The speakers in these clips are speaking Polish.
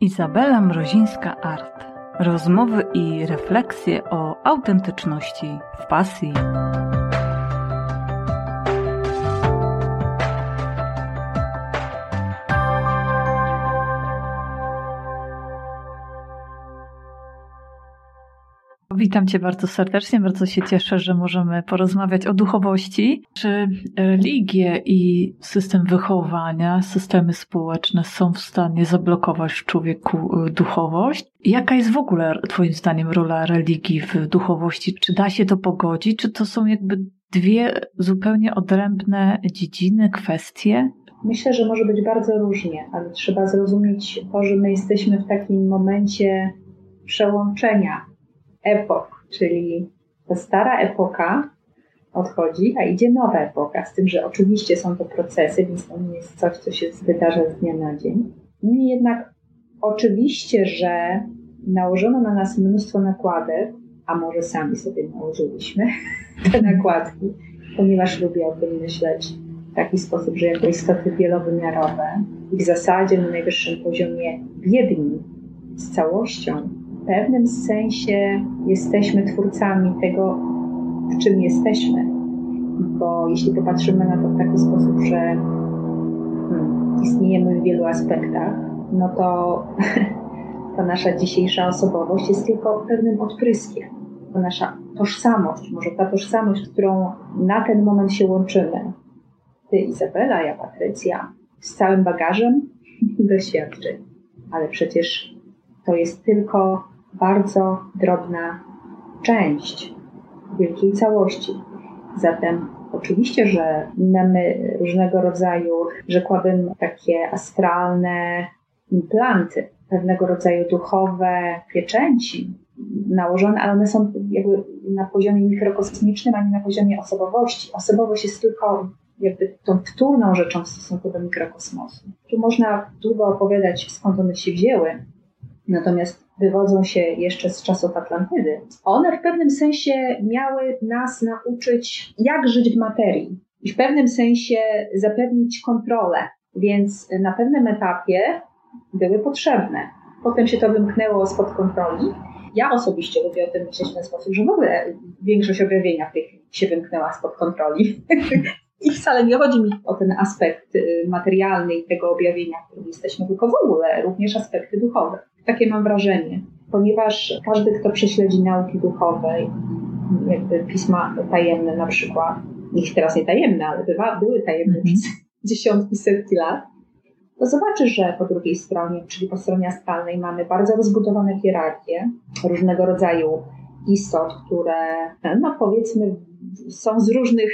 Izabela Mrozińska-Art. Rozmowy i refleksje o autentyczności w pasji. Witam Cię bardzo serdecznie, bardzo się cieszę, że możemy porozmawiać o duchowości. Czy religie i system wychowania, systemy społeczne są w stanie zablokować w człowieku duchowość? Jaka jest w ogóle Twoim zdaniem rola religii w duchowości? Czy da się to pogodzić? Czy to są jakby dwie zupełnie odrębne dziedziny, kwestie? Myślę, że może być bardzo różnie, ale trzeba zrozumieć to, że my jesteśmy w takim momencie przełączenia epok, czyli ta stara epoka odchodzi, a idzie nowa epoka, z tym, że oczywiście są to procesy, więc to nie jest coś, co się wydarza z dnia na dzień. Niemniej jednak oczywiście, że nałożono na nas mnóstwo nakładek, a może sami sobie nałożyliśmy te nakładki, ponieważ lubię o tym myśleć w taki sposób, że jako istoty wielowymiarowe i w zasadzie na najwyższym poziomie biedni z całością, w pewnym sensie jesteśmy twórcami tego, w czym jesteśmy. Bo jeśli popatrzymy na to w taki sposób, że istniejemy w wielu aspektach, no to ta nasza dzisiejsza osobowość jest tylko pewnym odpryskiem. To nasza tożsamość, może ta tożsamość, z którą na ten moment się łączymy. Ty, Izabela, ja, Patrycja, z całym bagażem doświadczeń. Ale przecież to jest tylko bardzo drobna część wielkiej całości. Zatem oczywiście, że mamy różnego rodzaju, rzekłabym, takie astralne implanty, pewnego rodzaju duchowe pieczęci nałożone, ale one są jakby na poziomie mikrokosmicznym, a nie na poziomie osobowości. Osobowość jest tylko jakby tą wtórną rzeczą w stosunku do mikrokosmosu. Tu można długo opowiadać, skąd one się wzięły, natomiast wywodzą się jeszcze z czasów Atlantydy. One w pewnym sensie miały nas nauczyć, jak żyć w materii i w pewnym sensie zapewnić kontrolę, więc na pewnym etapie były potrzebne. Potem się to wymknęło spod kontroli. Ja osobiście lubię o tym myśleć w ten sposób, że w ogóle większość objawienia w tej chwili się wymknęła spod kontroli. I wcale nie chodzi mi o ten aspekt materialny i tego objawienia, w którym jesteśmy, tylko w ogóle również aspekty duchowe. Takie mam wrażenie, ponieważ każdy, kto prześledzi nauki duchowe, jakby pisma tajemne na przykład, ich teraz nie tajemne, ale były tajemne przez dziesiątki, setki lat, to zobaczy, że po drugiej stronie, czyli po stronie astralnej, mamy bardzo rozbudowane hierarchie różnego rodzaju istot, które, no powiedzmy, są z różnych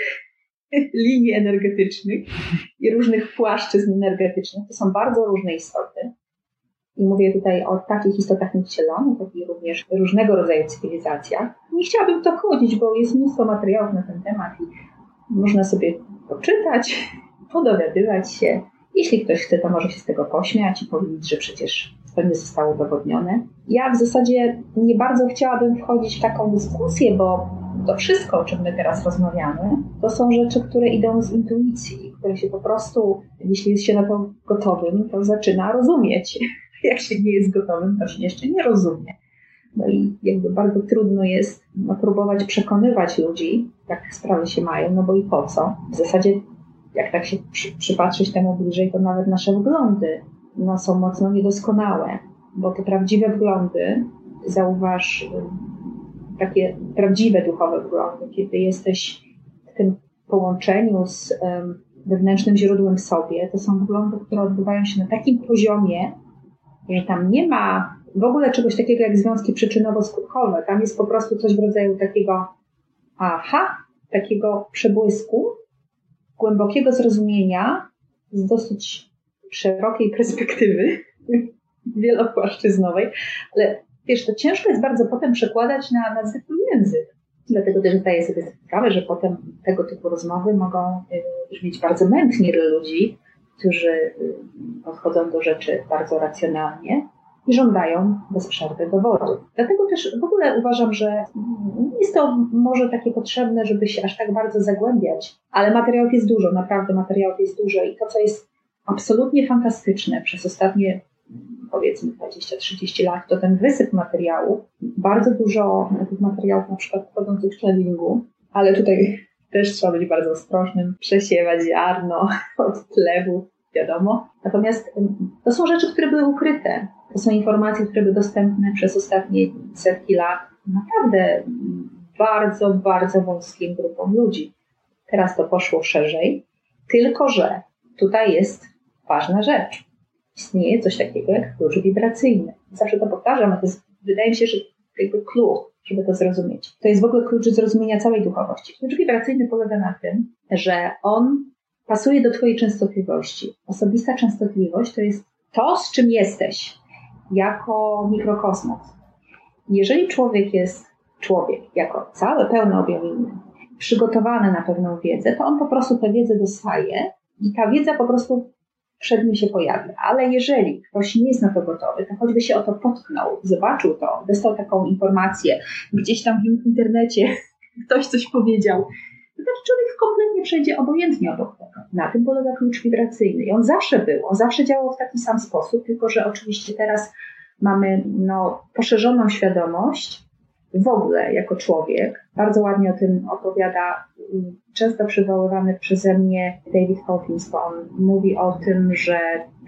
linii energetycznych i różnych płaszczyzn energetycznych. To są bardzo różne istoty. I mówię tutaj o takich istotach niewcielonych, jak i również różnego rodzaju cywilizacjach. Nie chciałabym w to wchodzić, bo jest mnóstwo materiałów na ten temat i można sobie poczytać, podowiadywać się. Jeśli ktoś chce, to może się z tego pośmiać i powiedzieć, że przecież to nie zostało udowodnione. Ja w zasadzie nie bardzo chciałabym wchodzić w taką dyskusję, bo to wszystko, o czym my teraz rozmawiamy, to są rzeczy, które idą z intuicji, które się po prostu, jeśli jest się na to gotowym, to zaczyna rozumieć. Jak się nie jest gotowym, to się jeszcze nie rozumie. No i jakby bardzo trudno jest próbować przekonywać ludzi, jak sprawy się mają, no bo i po co? W zasadzie, jak tak się przypatrzyć temu bliżej, to nawet nasze wglądy są mocno niedoskonałe, bo te prawdziwe wglądy, zauważ, takie prawdziwe duchowe wglądy, kiedy jesteś w tym połączeniu z wewnętrznym źródłem w sobie, to są wglądy, które odbywają się na takim poziomie, że tam nie ma w ogóle czegoś takiego jak związki przyczynowo-skutkowe. Tam jest po prostu coś w rodzaju takiego takiego przebłysku, głębokiego zrozumienia z dosyć szerokiej perspektywy, wielopłaszczyznowej, ale wiesz, to ciężko jest bardzo potem przekładać na zwykły język. Dlatego też zdaję sobie sprawę, że potem tego typu rozmowy mogą brzmieć bardzo mętnie dla ludzi, którzy podchodzą do rzeczy bardzo racjonalnie i żądają bez przerwy dowodów. Dlatego też w ogóle uważam, że nie jest to może takie potrzebne, żeby się aż tak bardzo zagłębiać, ale materiałów jest dużo, naprawdę materiałów jest dużo i to, co jest absolutnie fantastyczne przez ostatnie powiedzmy 20-30 lat, to ten wysyp materiałów, bardzo dużo tych materiałów na przykład pochodzących z chlevingu, ale tutaj też trzeba być bardzo ostrożnym, przesiewać ziarno od tlewów, wiadomo. Natomiast to są rzeczy, które były ukryte. To są informacje, które były dostępne przez ostatnie setki lat naprawdę bardzo, bardzo wąskim grupom ludzi. Teraz to poszło szerzej, tylko że tutaj jest ważna rzecz. Istnieje coś takiego jak klucz wibracyjny. Zawsze to powtarzam, a to jest, wydaje mi się, że jakby klucz, żeby to zrozumieć. To jest w ogóle klucz zrozumienia całej duchowości. Klucz wibracyjny polega na tym, że on pasuje do twojej częstotliwości. Osobista częstotliwość to jest to, z czym jesteś jako mikrokosmos. Jeżeli człowiek jest człowiek jako cały pełnoobjawienny, przygotowany na pewną wiedzę, to on po prostu tę wiedzę dostaje i ta wiedza po prostu przed nim się pojawia. Ale jeżeli ktoś nie jest na to gotowy, to choćby się o to potknął, zobaczył to, dostał taką informację, gdzieś tam w internecie ktoś coś powiedział, to taki człowiek kompletnie przejdzie obojętnie obok tego. Na tym polega klucz wibracyjny. I on zawsze był, on zawsze działał w taki sam sposób, tylko że oczywiście teraz mamy poszerzoną świadomość w ogóle jako człowiek. Bardzo ładnie o tym opowiada często przywoływany przeze mnie David Hawkins, bo on mówi o tym, że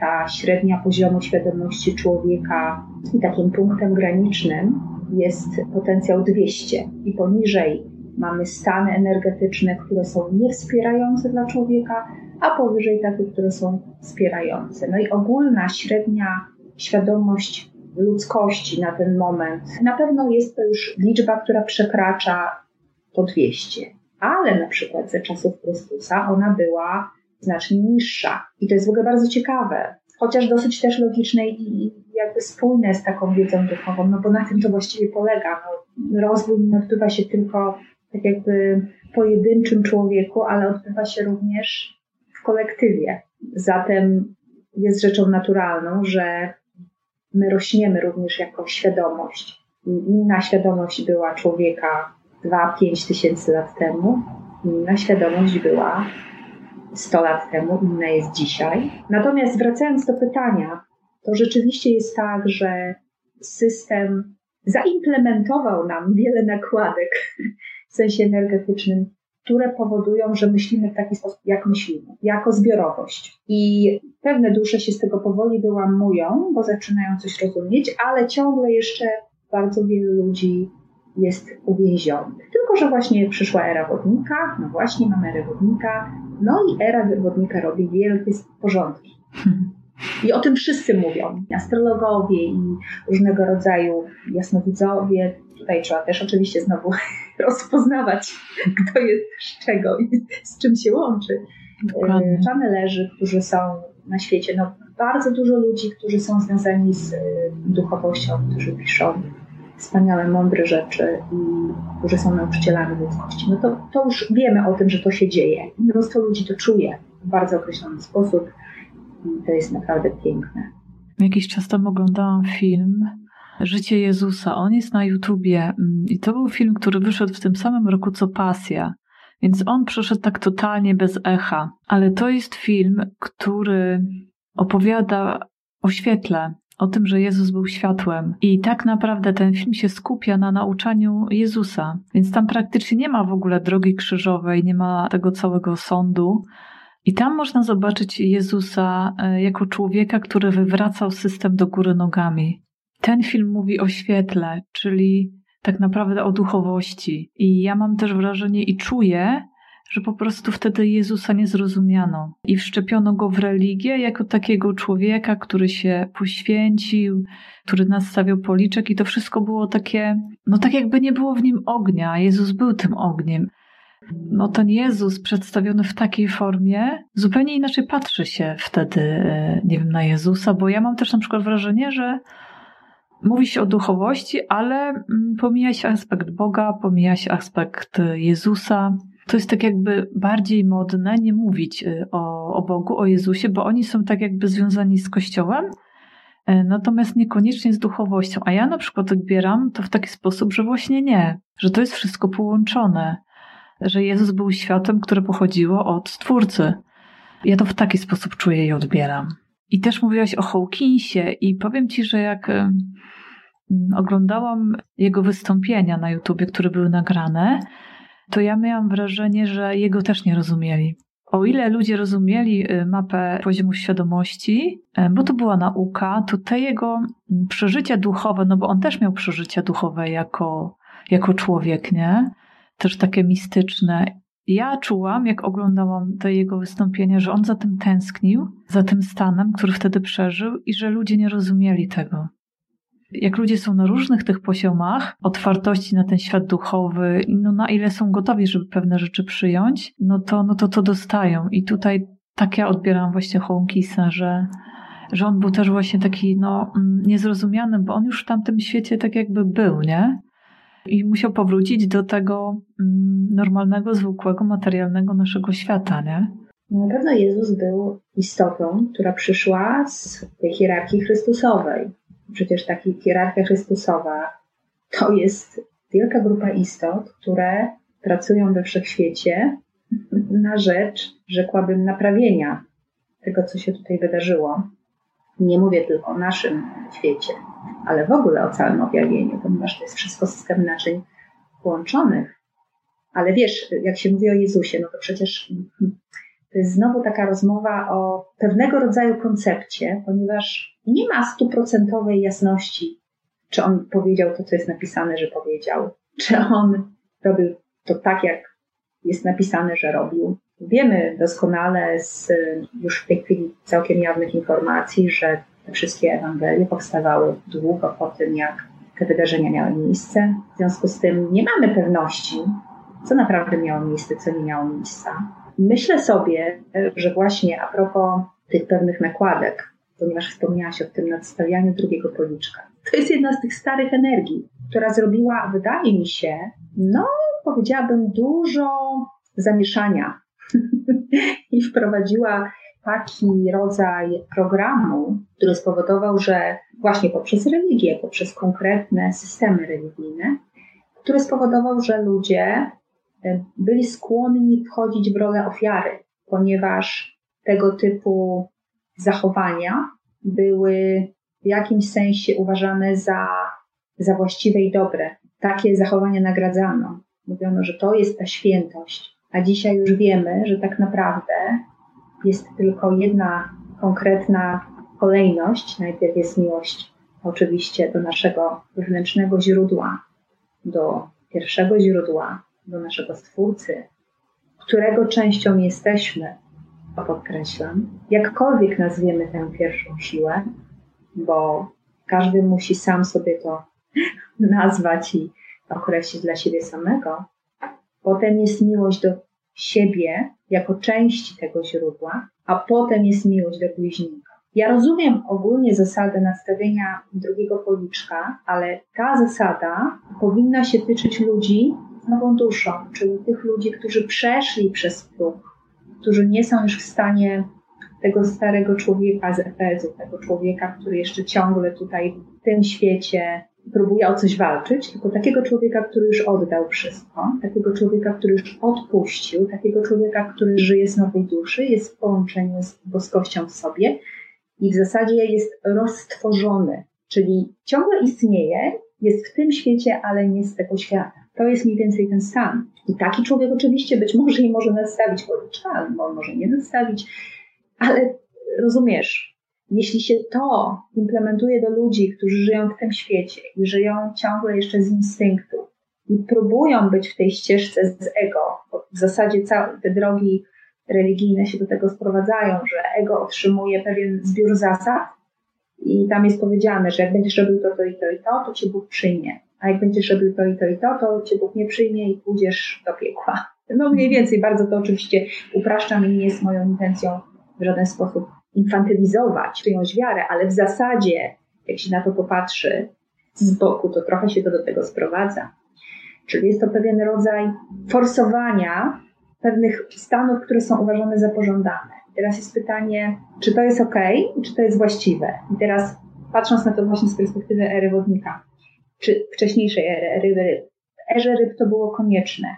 ta średnia poziomu świadomości człowieka i takim punktem granicznym jest potencjał 200 i poniżej mamy stany energetyczne, które są niewspierające dla człowieka, a powyżej takie, które są wspierające. No i ogólna średnia świadomość ludzkości na ten moment na pewno jest to już liczba, która przekracza to 200. Ale na przykład ze czasów Chrystusa ona była znacznie niższa. I to jest w ogóle bardzo ciekawe, chociaż dosyć też logiczne i jakby spójne z taką wiedzą duchową, no bo na tym to właściwie polega. No, rozwój nie odbywa się tylko tak jakby pojedynczym człowieku, ale odbywa się również w kolektywie. Zatem jest rzeczą naturalną, że my rośniemy również jako świadomość. Inna świadomość była człowieka 2-5 tysięcy lat temu, inna świadomość była 100 lat temu, inna jest dzisiaj. Natomiast wracając do pytania, to rzeczywiście jest tak, że system zaimplementował nam wiele nakładek w sensie energetycznym, które powodują, że myślimy w taki sposób, jak myślimy, jako zbiorowość. I pewne dusze się z tego powoli wyłamują, bo zaczynają coś rozumieć, ale ciągle jeszcze bardzo wielu ludzi jest uwięzionych. Tylko że właśnie przyszła era wodnika, no właśnie mamy erę wodnika, no i era wodnika robi wielkie porządki. I o tym wszyscy mówią, astrologowie i różnego rodzaju jasnowidzowie. Tutaj trzeba też oczywiście znowu rozpoznawać, kto jest z czego i z czym się łączy. Channerzy, którzy są na świecie, no bardzo dużo ludzi, którzy są związani z duchowością, którzy piszą wspaniałe, mądre rzeczy i którzy są nauczycielami ludzkości. No to już wiemy o tym, że to się dzieje. Mnóstwo ludzi to czuje w bardzo określony sposób i to jest naprawdę piękne. Jakiś czas temu oglądałam film Życie Jezusa. On jest na YouTubie i to był film, który wyszedł w tym samym roku co Pasja, więc on przeszedł tak totalnie bez echa. Ale to jest film, który opowiada o świetle, o tym, że Jezus był światłem. I tak naprawdę ten film się skupia na nauczaniu Jezusa, więc tam praktycznie nie ma w ogóle drogi krzyżowej, nie ma tego całego sądu. I tam można zobaczyć Jezusa jako człowieka, który wywracał system do góry nogami. Ten film mówi o świetle, czyli tak naprawdę o duchowości. I ja mam też wrażenie i czuję, że po prostu wtedy Jezusa nie zrozumiano. I wszczepiono go w religię jako takiego człowieka, który się poświęcił, który nastawiał policzek i to wszystko było takie, no tak jakby nie było w nim ognia. Jezus był tym ogniem. No ten Jezus przedstawiony w takiej formie, zupełnie inaczej patrzy się wtedy, nie wiem, na Jezusa, bo ja mam też na przykład wrażenie, że mówi się o duchowości, ale pomija się aspekt Boga, pomija się aspekt Jezusa. To jest tak jakby bardziej modne nie mówić o Bogu, o Jezusie, bo oni są tak jakby związani z Kościołem, natomiast niekoniecznie z duchowością. A ja na przykład odbieram to w taki sposób, że właśnie nie, że to jest wszystko połączone, że Jezus był światłem, które pochodziło od Stwórcy. Ja to w taki sposób czuję i odbieram. I też mówiłaś o Hawkinsie i powiem Ci, że jak oglądałam jego wystąpienia na YouTubie, które były nagrane, to ja miałam wrażenie, że jego też nie rozumieli. O ile ludzie rozumieli mapę poziomu świadomości, bo to była nauka, to te jego przeżycia duchowe, no bo on też miał przeżycia duchowe jako człowiek, nie? Też takie mistyczne. Ja czułam, jak oglądałam te jego wystąpienia, że on za tym tęsknił, za tym stanem, który wtedy przeżył i że ludzie nie rozumieli tego. Jak ludzie są na różnych tych poziomach otwartości na ten świat duchowy, no na ile są gotowi, żeby pewne rzeczy przyjąć, no to dostają. I tutaj tak ja odbieram właśnie Hawkinsa, że on był też właśnie taki niezrozumiany, bo on już w tamtym świecie tak jakby był, nie? I musiał powrócić do tego normalnego, zwykłego, materialnego naszego świata, nie? Na pewno Jezus był istotą, która przyszła z tej hierarchii chrystusowej. Przecież taka hierarchia chrystusowa to jest wielka grupa istot, które pracują we wszechświecie na rzecz, rzekłabym, naprawienia tego, co się tutaj wydarzyło. Nie mówię tylko o naszym świecie, ale w ogóle o całym objawieniu, ponieważ to jest wszystko system naczyń połączonych. Ale wiesz, jak się mówi o Jezusie, no to przecież to jest znowu taka rozmowa o pewnego rodzaju koncepcie, ponieważ nie ma 100% jasności, czy on powiedział to, co jest napisane, że powiedział, czy on robił to tak, jak jest napisane, że robił. Wiemy doskonale z już w tej chwili całkiem jawnych informacji, że te wszystkie Ewangelie powstawały długo po tym, jak te wydarzenia miały miejsce. W związku z tym nie mamy pewności, co naprawdę miało miejsce, co nie miało miejsca. Myślę sobie, że właśnie a propos tych pewnych nakładek, ponieważ wspomniałaś o tym nadstawianiu drugiego policzka, to jest jedna z tych starych energii, która zrobiła, wydaje mi się, powiedziałabym, dużo zamieszania i wprowadziła taki rodzaj programu, który spowodował, że właśnie poprzez religię, poprzez konkretne systemy religijne, który spowodował, że ludzie byli skłonni wchodzić w rolę ofiary, ponieważ tego typu zachowania były w jakimś sensie uważane za właściwe i dobre. Takie zachowania nagradzano. Mówiono, że to jest ta świętość. A dzisiaj już wiemy, że tak naprawdę jest tylko jedna konkretna kolejność. Najpierw jest miłość oczywiście do naszego wewnętrznego źródła, do pierwszego źródła, do naszego Stwórcy, którego częścią jesteśmy, podkreślam, jakkolwiek nazwiemy tę pierwszą siłę, bo każdy musi sam sobie to nazwać i określić dla siebie samego. Potem jest miłość do siebie jako części tego źródła, a potem jest miłość do bliźnika. Ja rozumiem ogólnie zasadę nadstawienia drugiego policzka, ale ta zasada powinna się tyczyć ludzi z nową duszą, czyli tych ludzi, którzy przeszli przez próg, którzy nie są już w stanie tego starego człowieka z Efezu, tego człowieka, który jeszcze ciągle tutaj w tym świecie próbuje o coś walczyć, tylko takiego człowieka, który już oddał wszystko, takiego człowieka, który już odpuścił, takiego człowieka, który żyje z nowej duszy, jest w połączeniu z boskością w sobie i w zasadzie jest roztworzony, czyli ciągle istnieje, jest w tym świecie, ale nie z tego świata. To jest mniej więcej ten stan. I taki człowiek oczywiście być może nie może nadstawić policzka, albo może nie nadstawić, ale rozumiesz, jeśli się to implementuje do ludzi, którzy żyją w tym świecie i żyją ciągle jeszcze z instynktu i próbują być w tej ścieżce z ego, bo w zasadzie całe te drogi religijne się do tego sprowadzają, że ego otrzymuje pewien zbiór zasad i tam jest powiedziane, że jak będziesz robił to, to i to i to, to cię Bóg przyjmie. A jak będziesz robił to i to i to, to cię Bóg nie przyjmie i pójdziesz do piekła. Mniej więcej, bardzo to oczywiście upraszczam i nie jest moją intencją w żaden sposób infantylizować czyjąś wiarę, ale w zasadzie, jak się na to popatrzy z boku, to trochę się to do tego sprowadza. Czyli jest to pewien rodzaj forsowania pewnych stanów, które są uważane za pożądane. I teraz jest pytanie, czy to jest okej, czy to jest właściwe? I teraz patrząc na to właśnie z perspektywy ery wodnika, czy wcześniejszej ery ryb. W erze ryb to było konieczne,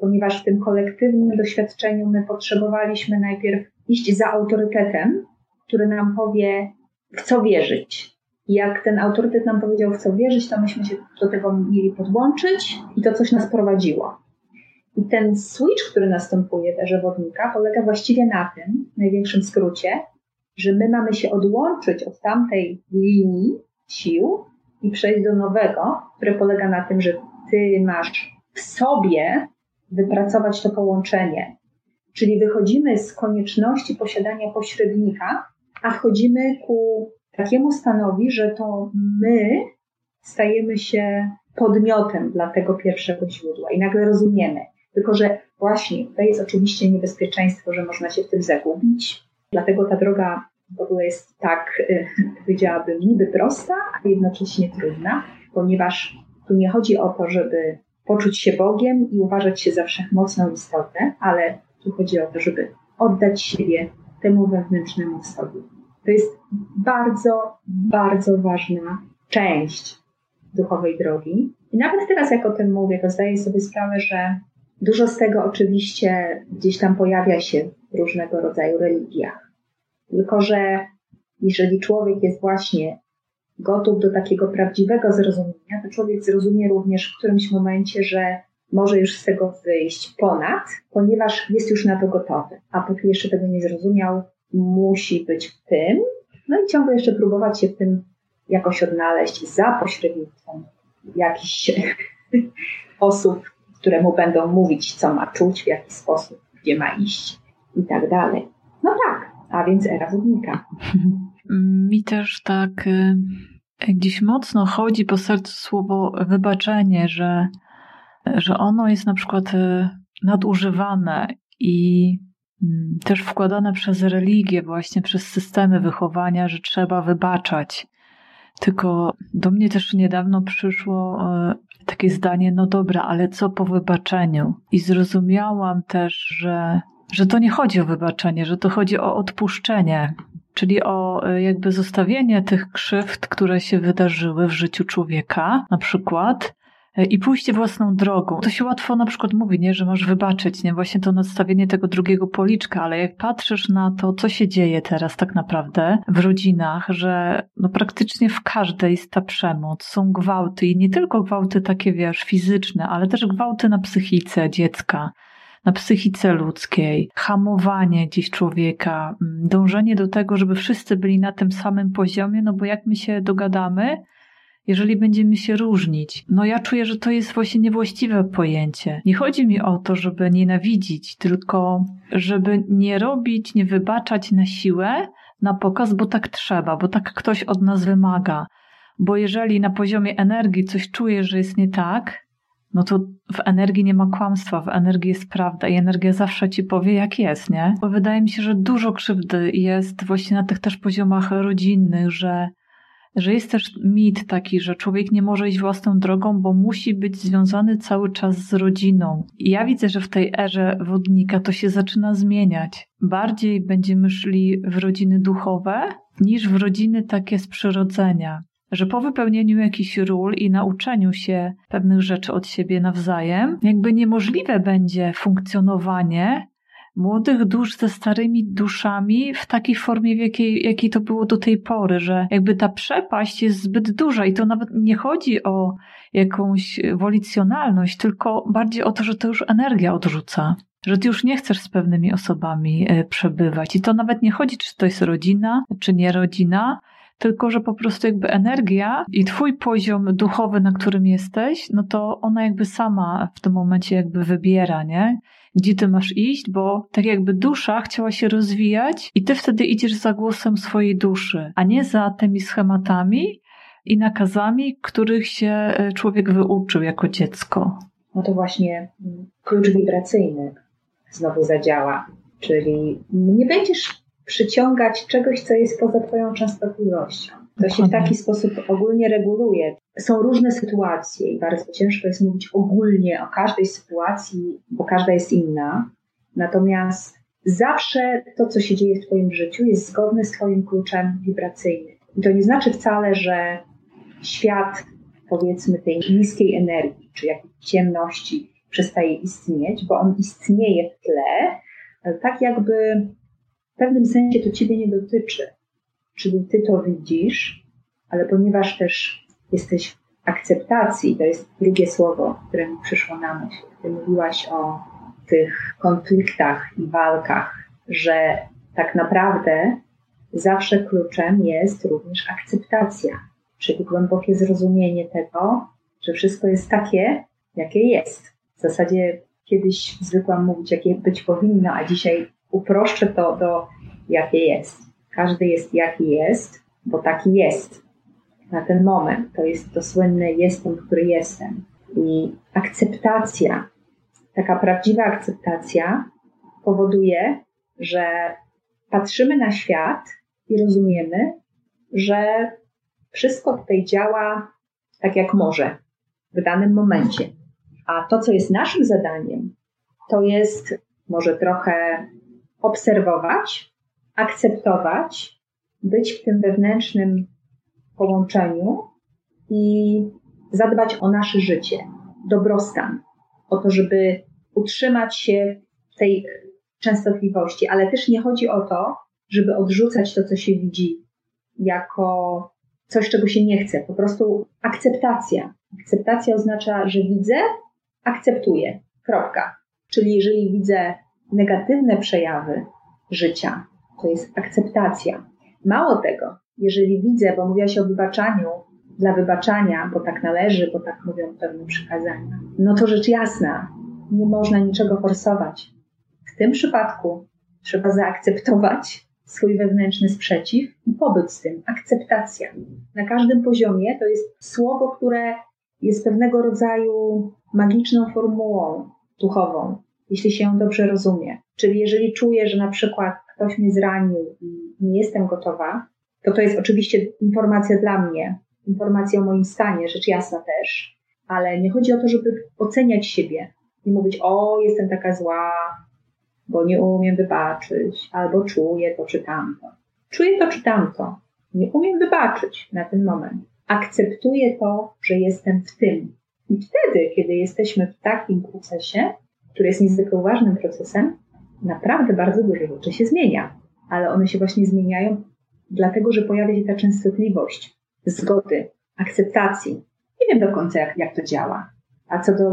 ponieważ w tym kolektywnym doświadczeniu my potrzebowaliśmy najpierw iść za autorytetem, który nam powie, w co wierzyć. Jak ten autorytet nam powiedział, w co wierzyć, to myśmy się do tego mieli podłączyć i to coś nas prowadziło. I ten switch, który następuje w erze wodnika, polega właściwie na tym, w największym skrócie, że my mamy się odłączyć od tamtej linii sił i przejść do nowego, które polega na tym, że ty masz w sobie wypracować to połączenie. Czyli wychodzimy z konieczności posiadania pośrednika, a wchodzimy ku takiemu stanowi, że to my stajemy się podmiotem dla tego pierwszego źródła i nagle rozumiemy. Tylko że właśnie tutaj jest oczywiście niebezpieczeństwo, że można się w tym zagubić. Dlatego ta droga w ogóle jest tak, powiedziałabym, niby prosta, a jednocześnie trudna, ponieważ tu nie chodzi o to, żeby poczuć się Bogiem i uważać się za wszechmocną istotę, ale tu chodzi o to, żeby oddać siebie temu wewnętrznemu w sobie. To jest bardzo, bardzo ważna część duchowej drogi. I nawet teraz, jak o tym mówię, to zdaję sobie sprawę, że dużo z tego oczywiście gdzieś tam pojawia się w różnego rodzaju religiach. Tylko że jeżeli człowiek jest właśnie gotów do takiego prawdziwego zrozumienia, to człowiek zrozumie również w którymś momencie, że może już z tego wyjść ponad, ponieważ jest już na to gotowy. A póki jeszcze tego nie zrozumiał, musi być w tym, no i ciągle jeszcze próbować się w tym jakoś odnaleźć za pośrednictwem jakichś osób, które mu będą mówić, co ma czuć, w jaki sposób, gdzie ma iść i tak dalej. No tak, a więc era wodnika. Mi też tak gdzieś mocno chodzi po sercu słowo wybaczenie, że ono jest na przykład nadużywane i też wkładane przez religię, właśnie przez systemy wychowania, że trzeba wybaczać. Tylko do mnie też niedawno przyszło takie zdanie, no dobra, ale co po wybaczeniu? I zrozumiałam też, że to nie chodzi o wybaczenie, że to chodzi o odpuszczenie, czyli o jakby zostawienie tych krzywd, które się wydarzyły w życiu człowieka na przykład, i pójście własną drogą. To się łatwo na przykład mówi, nie, że masz wybaczyć, nie, właśnie to nadstawienie tego drugiego policzka, ale jak patrzysz na to, co się dzieje teraz tak naprawdę w rodzinach, że no praktycznie w każdej jest ta przemoc, są gwałty i nie tylko gwałty takie, wiesz, fizyczne, ale też gwałty na psychice dziecka, na psychice ludzkiej, hamowanie gdzieś człowieka, dążenie do tego, żeby wszyscy byli na tym samym poziomie, no bo jak my się dogadamy, jeżeli będziemy się różnić. No ja czuję, że to jest właśnie niewłaściwe pojęcie. Nie chodzi mi o to, żeby nienawidzić, tylko żeby nie robić, nie wybaczać na siłę, na pokaz, bo tak trzeba, bo tak ktoś od nas wymaga. Bo jeżeli na poziomie energii coś czuję, że jest nie tak, no to w energii nie ma kłamstwa, w energii jest prawda i energia zawsze ci powie, jak jest, nie? Bo wydaje mi się, że dużo krzywdy jest właśnie na tych też poziomach rodzinnych, że jest też mit taki, że człowiek nie może iść własną drogą, bo musi być związany cały czas z rodziną. I ja widzę, że w tej erze wodnika to się zaczyna zmieniać. Bardziej będziemy szli w rodziny duchowe niż w rodziny takie z przyrodzenia. Że po wypełnieniu jakichś ról i nauczeniu się pewnych rzeczy od siebie nawzajem, jakby niemożliwe będzie funkcjonowanie młodych dusz ze starymi duszami w takiej formie, w jakiej to było do tej pory, że jakby ta przepaść jest zbyt duża i to nawet nie chodzi o jakąś wolicjonalność, tylko bardziej o to, że to już energia odrzuca, że ty już nie chcesz z pewnymi osobami przebywać i to nawet nie chodzi, czy to jest rodzina, czy nie rodzina, tylko że po prostu jakby energia i twój poziom duchowy, na którym jesteś, no to ona jakby sama w tym momencie jakby wybiera, nie? Gdzie ty masz iść, bo tak jakby dusza chciała się rozwijać i ty wtedy idziesz za głosem swojej duszy, a nie za tymi schematami i nakazami, których się człowiek wyuczył jako dziecko. No to właśnie klucz wibracyjny znowu zadziała, czyli nie będziesz przyciągać czegoś, co jest poza twoją częstotliwością. To się w taki sposób ogólnie reguluje. Są różne sytuacje i bardzo ciężko jest mówić ogólnie o każdej sytuacji, bo każda jest inna. Natomiast zawsze to, co się dzieje w twoim życiu, jest zgodne z twoim kluczem wibracyjnym. I to nie znaczy wcale, że świat, powiedzmy, tej niskiej energii, czy jakiejś ciemności przestaje istnieć, bo on istnieje w tle, tak jakby w pewnym sensie to ciebie nie dotyczy. czyli ty to widzisz, ale ponieważ też jesteś w akceptacji, to jest drugie słowo, które mi przyszło na myśl. Ty mówiłaś o tych konfliktach i walkach, że tak naprawdę zawsze kluczem jest również akceptacja, czyli głębokie zrozumienie tego, że wszystko jest takie, jakie jest. W zasadzie kiedyś zwykłam mówić, jakie być powinno, a dzisiaj uproszczę to do jakie jest. Każdy jest jaki jest, bo taki jest na ten moment. To jest to słynne jestem, który jestem. I akceptacja, taka prawdziwa akceptacja powoduje, że patrzymy na świat i rozumiemy, że wszystko tutaj działa tak jak może w danym momencie. A to, co jest naszym zadaniem, to jest może trochę obserwować, akceptować, być w tym wewnętrznym połączeniu i zadbać o nasze życie, dobrostan, o to, żeby utrzymać się w tej częstotliwości, ale też nie chodzi o to, żeby odrzucać to, co się widzi, jako coś, czego się nie chce. Po prostu akceptacja. Akceptacja oznacza, że widzę, akceptuję. Kropka. Czyli jeżeli widzę negatywne przejawy życia, to jest akceptacja. Mało tego, jeżeli widzę, bo mówiłaś o wybaczaniu, dla wybaczania, bo tak należy, bo tak mówią pewne przykazania, no to rzecz jasna, nie można niczego forsować. W tym przypadku trzeba zaakceptować swój wewnętrzny sprzeciw i pobyć z tym. Akceptacja. Na każdym poziomie to jest słowo, które jest pewnego rodzaju magiczną formułą duchową, jeśli się ją dobrze rozumie. Czyli jeżeli czuję, że na przykład ktoś mnie zranił i nie jestem gotowa, to jest oczywiście informacja dla mnie, informacja o moim stanie, rzecz jasna też, ale nie chodzi o to, żeby oceniać siebie i mówić, o, jestem taka zła, bo nie umiem wybaczyć, albo czuję to czy tamto. Czuję to czy tamto. Nie umiem wybaczyć na ten moment. Akceptuję to, że jestem w tym. I wtedy, kiedy jesteśmy w takim procesie, który jest niezwykle ważnym procesem, naprawdę bardzo dużo rzeczy się zmienia. Ale one się właśnie zmieniają dlatego, że pojawia się ta częstotliwość zgody, akceptacji. Nie wiem do końca, jak to działa. A co do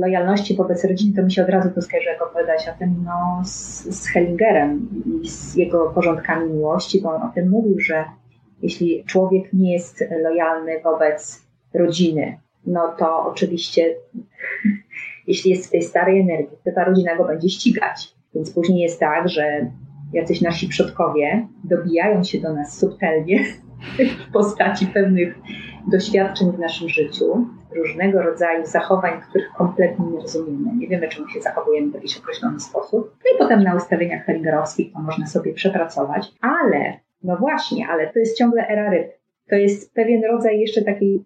lojalności wobec rodziny, to mi się od razu to skojarzy, jak opowiadałaś o tym z Hellingerem i z jego porządkami miłości, bo on o tym mówił, że jeśli człowiek nie jest lojalny wobec rodziny, no to oczywiście jeśli jest w tej starej energii, to ta rodzina go będzie ścigać. Więc później jest tak, że jacyś nasi przodkowie dobijają się do nas subtelnie w postaci pewnych doświadczeń w naszym życiu, różnego rodzaju zachowań, których kompletnie nie rozumiemy. Nie wiemy, czemu się zachowujemy w jakiś określony sposób. No i potem na ustawieniach hellingerowskich to można sobie przepracować. Ale, no właśnie, ale to jest ciągle era ryb. To jest pewien rodzaj jeszcze takiej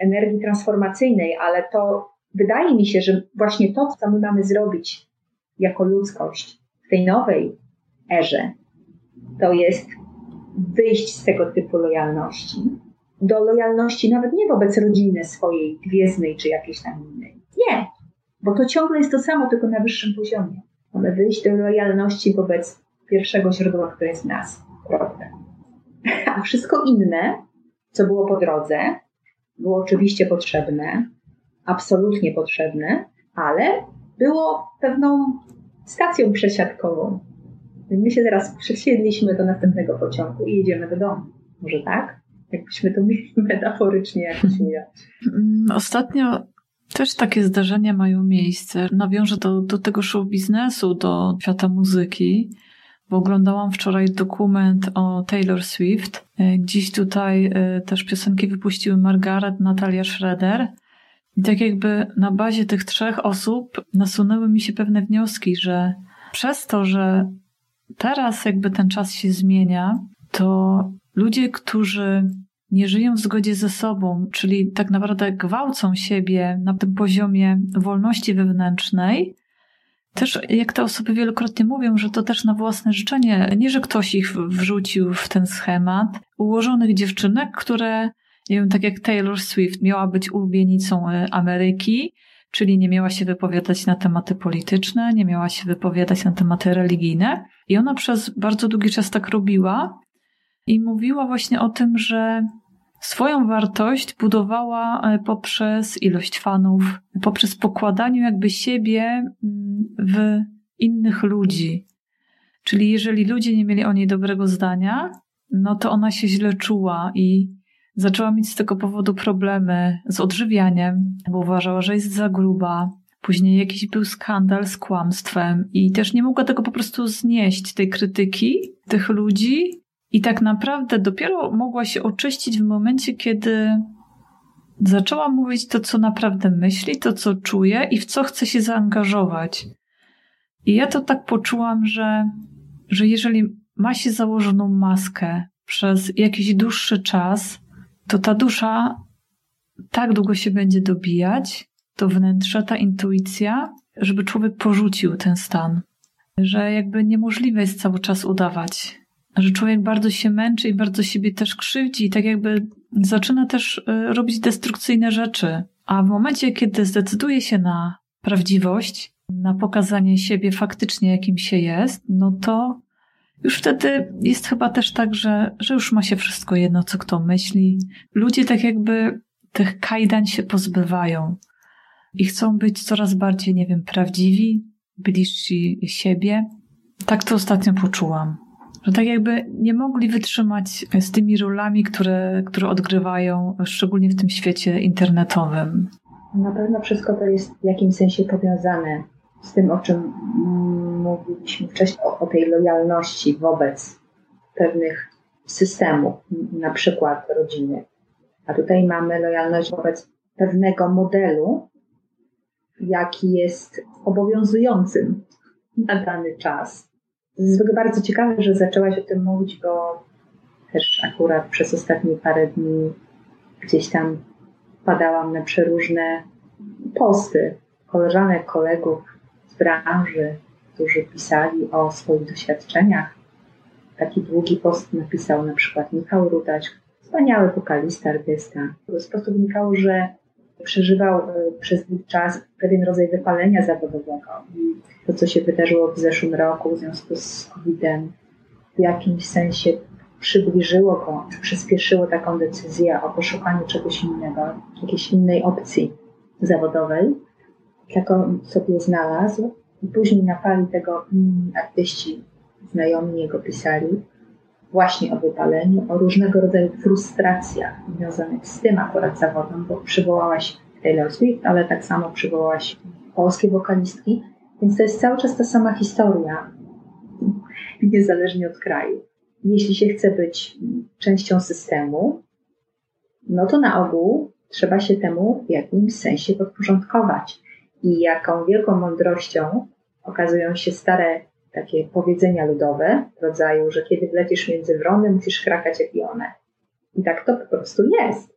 energii transformacyjnej, ale to wydaje mi się, że właśnie to, co my mamy zrobić jako ludzkość w tej nowej erze, to jest wyjść z tego typu lojalności, do lojalności nawet nie wobec rodziny swojej, gwiezdnej czy jakiejś tam innej. Nie, bo to ciągle jest to samo, tylko na wyższym poziomie. Mamy wyjść do lojalności wobec pierwszego źródła, które jest w nas. Prawda? A wszystko inne, co było po drodze, było oczywiście potrzebne, absolutnie potrzebne, ale było pewną stacją przesiadkową. My się teraz przesiedliśmy do następnego pociągu i jedziemy do domu. Może tak? Jakbyśmy to mieli metaforycznie jakoś nie. Ostatnio też takie zdarzenia mają miejsce. Nawiążę do tego show biznesu, do świata muzyki, bo oglądałam wczoraj dokument o Taylor Swift. Dziś tutaj też piosenki wypuściły Margaret, Natalia Schroeder. I tak jakby na bazie tych trzech osób nasunęły mi się pewne wnioski, że przez to, że teraz jakby ten czas się zmienia, to ludzie, którzy nie żyją w zgodzie ze sobą, czyli tak naprawdę gwałcą siebie na tym poziomie wolności wewnętrznej, też jak te osoby wielokrotnie mówią, że to też na własne życzenie, nie że ktoś ich wrzucił w ten schemat, ułożonych dziewczynek, które, nie wiem, tak jak Taylor Swift miała być ulubienicą Ameryki, czyli nie miała się wypowiadać na tematy polityczne, nie miała się wypowiadać na tematy religijne. I ona przez bardzo długi czas tak robiła i mówiła właśnie o tym, że swoją wartość budowała poprzez ilość fanów, poprzez pokładanie jakby siebie w innych ludzi. Czyli jeżeli ludzie nie mieli o niej dobrego zdania, no to ona się źle czuła i zaczęła mieć z tego powodu problemy z odżywianiem, bo uważała, że jest za gruba. Później jakiś był skandal z kłamstwem i też nie mogła tego po prostu znieść, tej krytyki, tych ludzi. I tak naprawdę dopiero mogła się oczyścić w momencie, kiedy zaczęła mówić to, co naprawdę myśli, to, co czuje i w co chce się zaangażować. I ja to tak poczułam, że jeżeli ma się założoną maskę przez jakiś dłuższy czas, to ta dusza tak długo się będzie dobijać, to wnętrze, ta intuicja, żeby człowiek porzucił ten stan. Że jakby niemożliwe jest cały czas udawać. Że człowiek bardzo się męczy i bardzo siebie też krzywdzi i tak jakby zaczyna też robić destrukcyjne rzeczy. A w momencie, kiedy zdecyduje się na prawdziwość, na pokazanie siebie faktycznie, jakim się jest, no to już wtedy jest chyba też tak, że już ma się wszystko jedno, co kto myśli. Ludzie tak jakby tych kajdań się pozbywają i chcą być coraz bardziej, nie wiem, prawdziwi, bliżsi siebie. Tak to ostatnio poczułam. Że tak jakby nie mogli wytrzymać z tymi rolami, które odgrywają, szczególnie w tym świecie internetowym. Na pewno wszystko to jest w jakimś sensie powiązane z tym, o czym mówiliśmy wcześniej, o tej lojalności wobec pewnych systemów, na przykład rodziny. A tutaj mamy lojalność wobec pewnego modelu, jaki jest obowiązującym na dany czas. Zwykle bardzo ciekawe, że zaczęłaś o tym mówić, bo też akurat przez ostatnie parę dni gdzieś tam padałam na przeróżne posty koleżanek, kolegów z branży, którzy pisali o swoich doświadczeniach. Taki długi post napisał na przykład Michał Rutać, wspaniały wokalista, artysta. Z postu wynikało, że przeżywał przez długi czas pewien rodzaj wypalenia zawodowego. I to, co się wydarzyło w zeszłym roku w związku z COVID-em, w jakimś sensie przybliżyło go, przyspieszyło taką decyzję o poszukaniu czegoś innego, jakiejś innej opcji zawodowej. Taką sobie znalazł i później na fali tego artyści, znajomi jego pisali właśnie o wypaleniu, o różnego rodzaju frustracjach związanych z tym akurat zawodem, bo przywołałaś Taylor Swift, ale tak samo przywołałaś polskie wokalistki, więc to jest cały czas ta sama historia, niezależnie od kraju. Jeśli się chce być częścią systemu, no to na ogół trzeba się temu w jakimś sensie podporządkować. I jaką wielką mądrością okazują się stare takie powiedzenia ludowe w rodzaju, że kiedy wlecisz między wrony, musisz krakać jak i one. I tak to po prostu jest.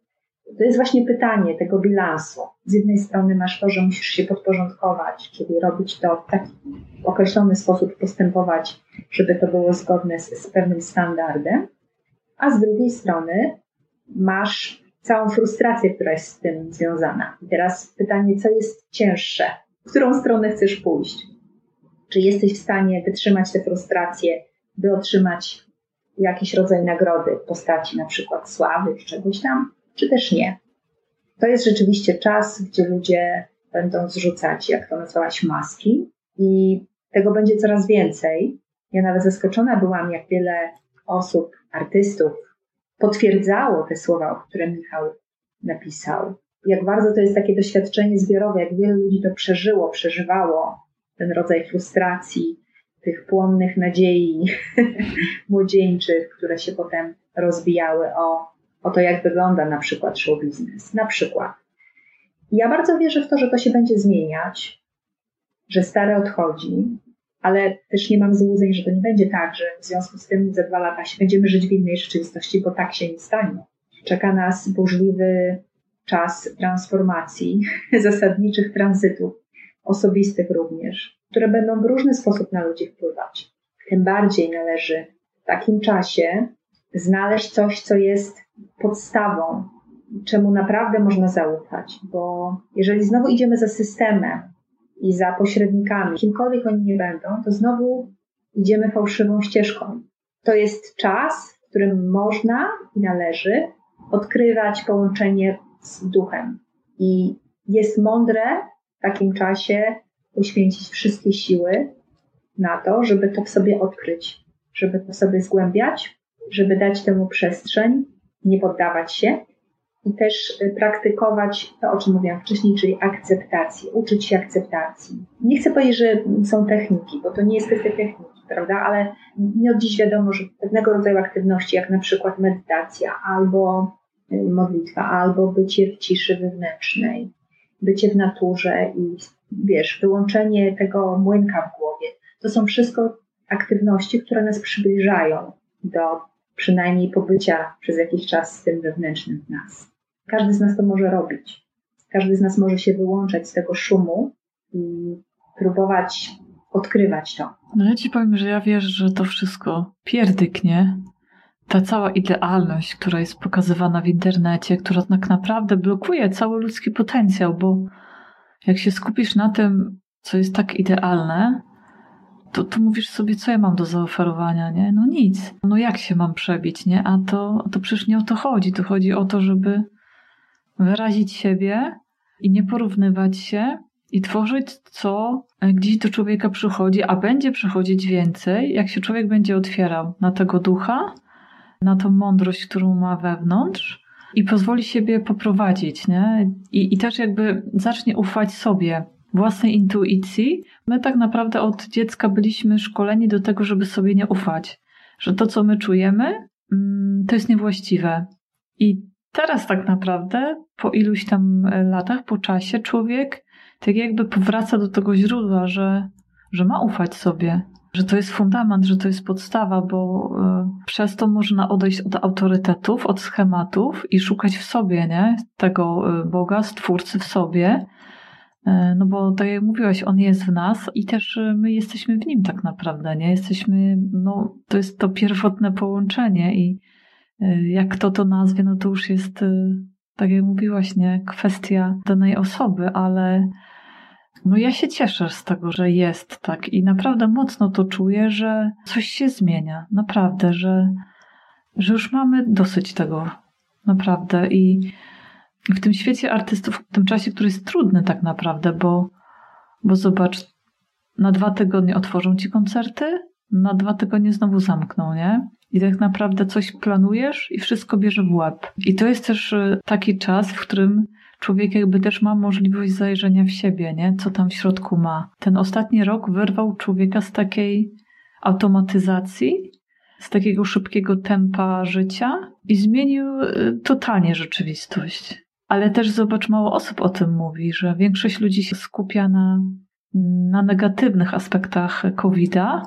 To jest właśnie pytanie tego bilansu. Z jednej strony masz to, że musisz się podporządkować, czyli robić to w taki określony sposób, postępować, żeby to było zgodne z pewnym standardem, a z drugiej strony masz całą frustrację, która jest z tym związana. I teraz pytanie, co jest cięższe? W którą stronę chcesz pójść? Czy jesteś w stanie wytrzymać tę frustrację, by otrzymać jakiś rodzaj nagrody w postaci na przykład sławy czy czegoś tam, czy też nie? To jest rzeczywiście czas, gdzie ludzie będą zrzucać, jak to nazwałaś, maski i tego będzie coraz więcej. Ja nawet zaskoczona byłam, jak wiele osób, artystów potwierdzało te słowa, które Michał napisał. Jak bardzo to jest takie doświadczenie zbiorowe, jak wielu ludzi to przeżyło, przeżywało ten rodzaj frustracji, tych płonnych nadziei młodzieńczych, które się potem rozbijały o to, jak wygląda na przykład show biznes. Na przykład. Ja bardzo wierzę w to, że to się będzie zmieniać, że stare odchodzi, ale też nie mam złudzeń, że to nie będzie tak, że w związku z tym za 2 lata będziemy żyć w innej rzeczywistości, bo tak się nie stanie. Czeka nas burzliwy czas transformacji, zasadniczych tranzytów, osobistych również, które będą w różny sposób na ludzi wpływać. Tym bardziej należy w takim czasie znaleźć coś, co jest podstawą, czemu naprawdę można zaufać, bo jeżeli znowu idziemy za systemem i za pośrednikami, kimkolwiek oni nie będą, to znowu idziemy fałszywą ścieżką. To jest czas, którym można i należy odkrywać połączenie z duchem. I jest mądre w takim czasie poświęcić wszystkie siły na to, żeby to w sobie odkryć, żeby to sobie zgłębiać, żeby dać temu przestrzeń, nie poddawać się i też praktykować to, o czym mówiłam wcześniej, czyli akceptację, uczyć się akceptacji. Nie chcę powiedzieć, że są techniki, bo to nie jest kwestia techniki, prawda, ale nie od dziś wiadomo, że pewnego rodzaju aktywności, jak na przykład medytacja albo modlitwa, albo bycie w ciszy wewnętrznej, bycie w naturze i wiesz, wyłączenie tego młynka w głowie. To są wszystko aktywności, które nas przybliżają do przynajmniej pobycia przez jakiś czas z tym wewnętrznym w nas. Każdy z nas to może robić. Każdy z nas może się wyłączać z tego szumu i próbować odkrywać to. No ja Ci powiem, że ja wierzę, że to wszystko pierdyknie. Ta cała idealność, która jest pokazywana w internecie, która tak naprawdę blokuje cały ludzki potencjał, bo jak się skupisz na tym, co jest tak idealne, to mówisz sobie, co ja mam do zaoferowania, nie? No nic. No jak się mam przebić, nie? A to przecież nie o to chodzi. To chodzi o to, żeby wyrazić siebie i nie porównywać się i tworzyć, co gdzieś do człowieka przychodzi, a będzie przychodzić więcej, jak się człowiek będzie otwierał na tego ducha, na tą mądrość, którą ma wewnątrz i pozwoli siebie poprowadzić, nie? I też jakby zacznie ufać sobie, własnej intuicji. My tak naprawdę od dziecka byliśmy szkoleni do tego, żeby sobie nie ufać. Że to, co my czujemy, to jest niewłaściwe. I teraz tak naprawdę, po iluś tam latach, po czasie, człowiek tak jakby powraca do tego źródła, że ma ufać sobie. Że to jest fundament, że to jest podstawa, bo przez to można odejść od autorytetów, od schematów i szukać w sobie, nie? Tego Boga, Stwórcy w sobie. No bo tak jak mówiłaś, On jest w nas i też my jesteśmy w Nim tak naprawdę, nie? Jesteśmy, no to jest to pierwotne połączenie i jak kto to nazwie, no to już jest, tak jak mówiłaś, nie? Kwestia danej osoby, ale no ja się cieszę z tego, że jest tak i naprawdę mocno to czuję, że coś się zmienia, naprawdę, że już mamy dosyć tego, naprawdę i w tym świecie artystów, w tym czasie, który jest trudny tak naprawdę, bo zobacz, na 2 tygodnie otworzą ci koncerty, na 2 tygodnie znowu zamkną, nie? I tak naprawdę coś planujesz i wszystko bierze w łeb. I to jest też taki czas, w którym człowiek jakby też ma możliwość zajrzenia w siebie, nie? Co tam w środku ma. Ten ostatni rok wyrwał człowieka z takiej automatyzacji, z takiego szybkiego tempa życia i zmienił totalnie rzeczywistość. Ale też zobacz, mało osób o tym mówi, że większość ludzi się skupia na negatywnych aspektach COVID-a,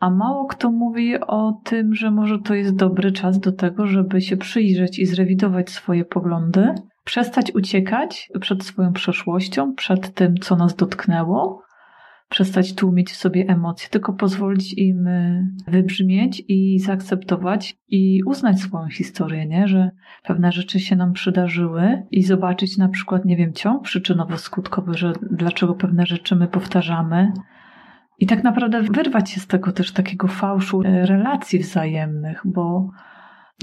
a mało kto mówi o tym, że może to jest dobry czas do tego, żeby się przyjrzeć i zrewidować swoje poglądy, przestać uciekać przed swoją przeszłością, przed tym, co nas dotknęło, przestać tłumić w sobie emocje, tylko pozwolić im wybrzmieć i zaakceptować i uznać swoją historię, nie? Że pewne rzeczy się nam przydarzyły i zobaczyć na przykład, nie wiem, ciąg przyczynowo-skutkowy, że dlaczego pewne rzeczy my powtarzamy i tak naprawdę wyrwać się z tego też takiego fałszu relacji wzajemnych, bo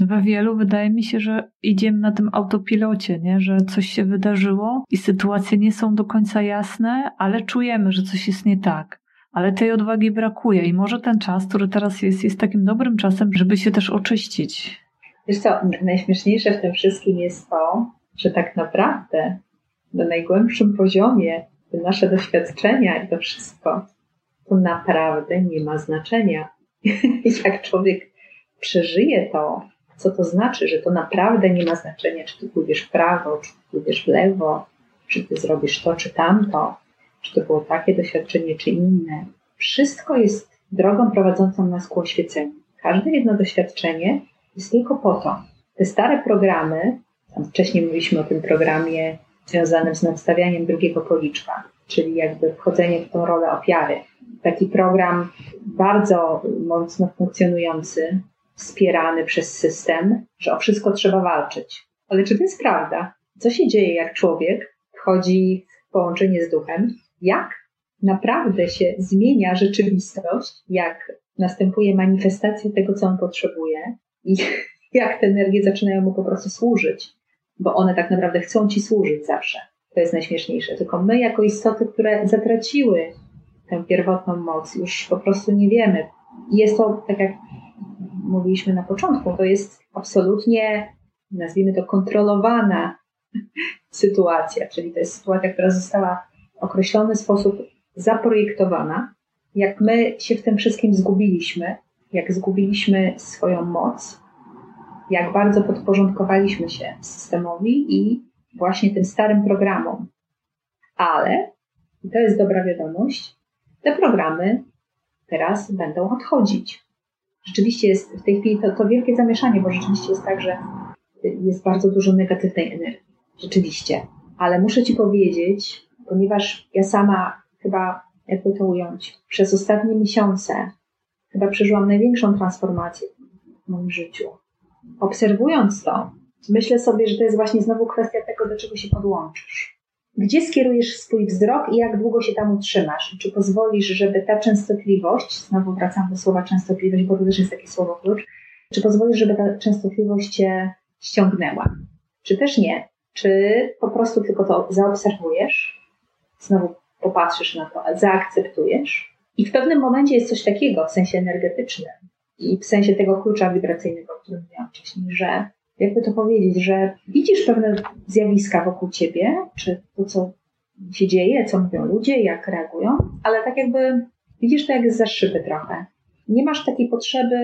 we wielu wydaje mi się, że idziemy na tym autopilocie, nie? Że coś się wydarzyło i sytuacje nie są do końca jasne, ale czujemy, że coś jest nie tak. Ale tej odwagi brakuje i może ten czas, który teraz jest takim dobrym czasem, żeby się też oczyścić. Wiesz co, najśmieszniejsze w tym wszystkim jest to, że tak naprawdę na najgłębszym poziomie te nasze doświadczenia i to wszystko to naprawdę nie ma znaczenia. Jak człowiek przeżyje to, co to znaczy, że to naprawdę nie ma znaczenia, czy ty pójdziesz w prawo, czy ty pójdziesz w lewo, czy ty zrobisz to, czy tamto, czy to było takie doświadczenie, czy inne. Wszystko jest drogą prowadzącą nas ku oświeceniu. Każde jedno doświadczenie jest tylko po to. Te stare programy, tam wcześniej mówiliśmy o tym programie związanym z nadstawianiem drugiego policzka, czyli jakby wchodzenie w tą rolę ofiary. Taki program bardzo mocno funkcjonujący, wspierany przez system, że o wszystko trzeba walczyć. Ale czy to jest prawda? Co się dzieje, jak człowiek wchodzi w połączenie z duchem? Jak naprawdę się zmienia rzeczywistość? Jak następuje manifestacja tego, co on potrzebuje? i jak te energie zaczynają mu po prostu służyć, bo one tak naprawdę chcą ci służyć zawsze. To jest najśmieszniejsze. Tylko my jako istoty, które zatraciły tę pierwotną moc, już po prostu nie wiemy. Jest to, tak jak mówiliśmy na początku, to jest absolutnie, nazwijmy to, kontrolowana sytuacja, czyli to jest sytuacja, która została w określony sposób zaprojektowana. Jak my się w tym wszystkim zgubiliśmy, jak zgubiliśmy swoją moc, jak bardzo podporządkowaliśmy się systemowi i właśnie tym starym programom. Ale, i to jest dobra wiadomość, te programy teraz będą odchodzić. Rzeczywiście jest w tej chwili to wielkie zamieszanie, bo rzeczywiście jest tak, że jest bardzo dużo negatywnej energii. Rzeczywiście. Ale muszę Ci powiedzieć, ponieważ ja sama chyba, jakby to ująć, przez ostatnie miesiące chyba przeżyłam największą transformację w moim życiu. Obserwując to, myślę sobie, że to jest właśnie znowu kwestia tego, do czego się podłączysz. Gdzie skierujesz swój wzrok i jak długo się tam utrzymasz? Czy pozwolisz, żeby ta częstotliwość, znowu wracam do słowa częstotliwość, bo to też jest takie słowo klucz, czy pozwolisz, żeby ta częstotliwość Cię ściągnęła? Czy też nie? Czy po prostu tylko to zaobserwujesz, znowu popatrzysz na to, zaakceptujesz? I w pewnym momencie jest coś takiego w sensie energetycznym i w sensie tego klucza wibracyjnego, o którym mówiłam wcześniej, że jakby to powiedzieć, że widzisz pewne zjawiska wokół Ciebie, czy to, co się dzieje, co mówią ludzie, jak reagują, ale tak jakby widzisz to jak zza szyby trochę. Nie masz takiej potrzeby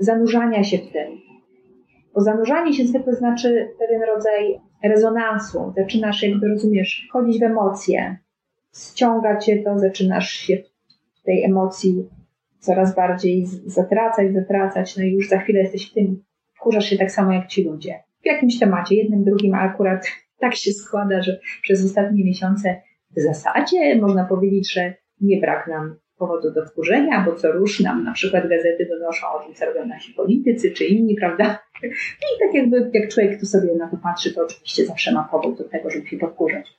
zanurzania się w tym. Bo zanurzanie się zwykle znaczy pewien rodzaj rezonansu. Zaczynasz, jakby rozumiesz, wchodzić w emocje. Ściąga Cię to, zaczynasz się w tej emocji coraz bardziej zatracać, no i już za chwilę jesteś w tym. Wkurzasz się tak samo jak ci ludzie. W jakimś temacie, jednym, drugim, a akurat tak się składa, że przez ostatnie miesiące w zasadzie można powiedzieć, że nie brak nam powodu do wkurzenia, bo co rusz nam na przykład gazety donoszą o tym, co robią nasi politycy czy inni, prawda? I tak jakby jak człowiek tu sobie na to patrzy, to oczywiście zawsze ma powód do tego, żeby się podkurzać.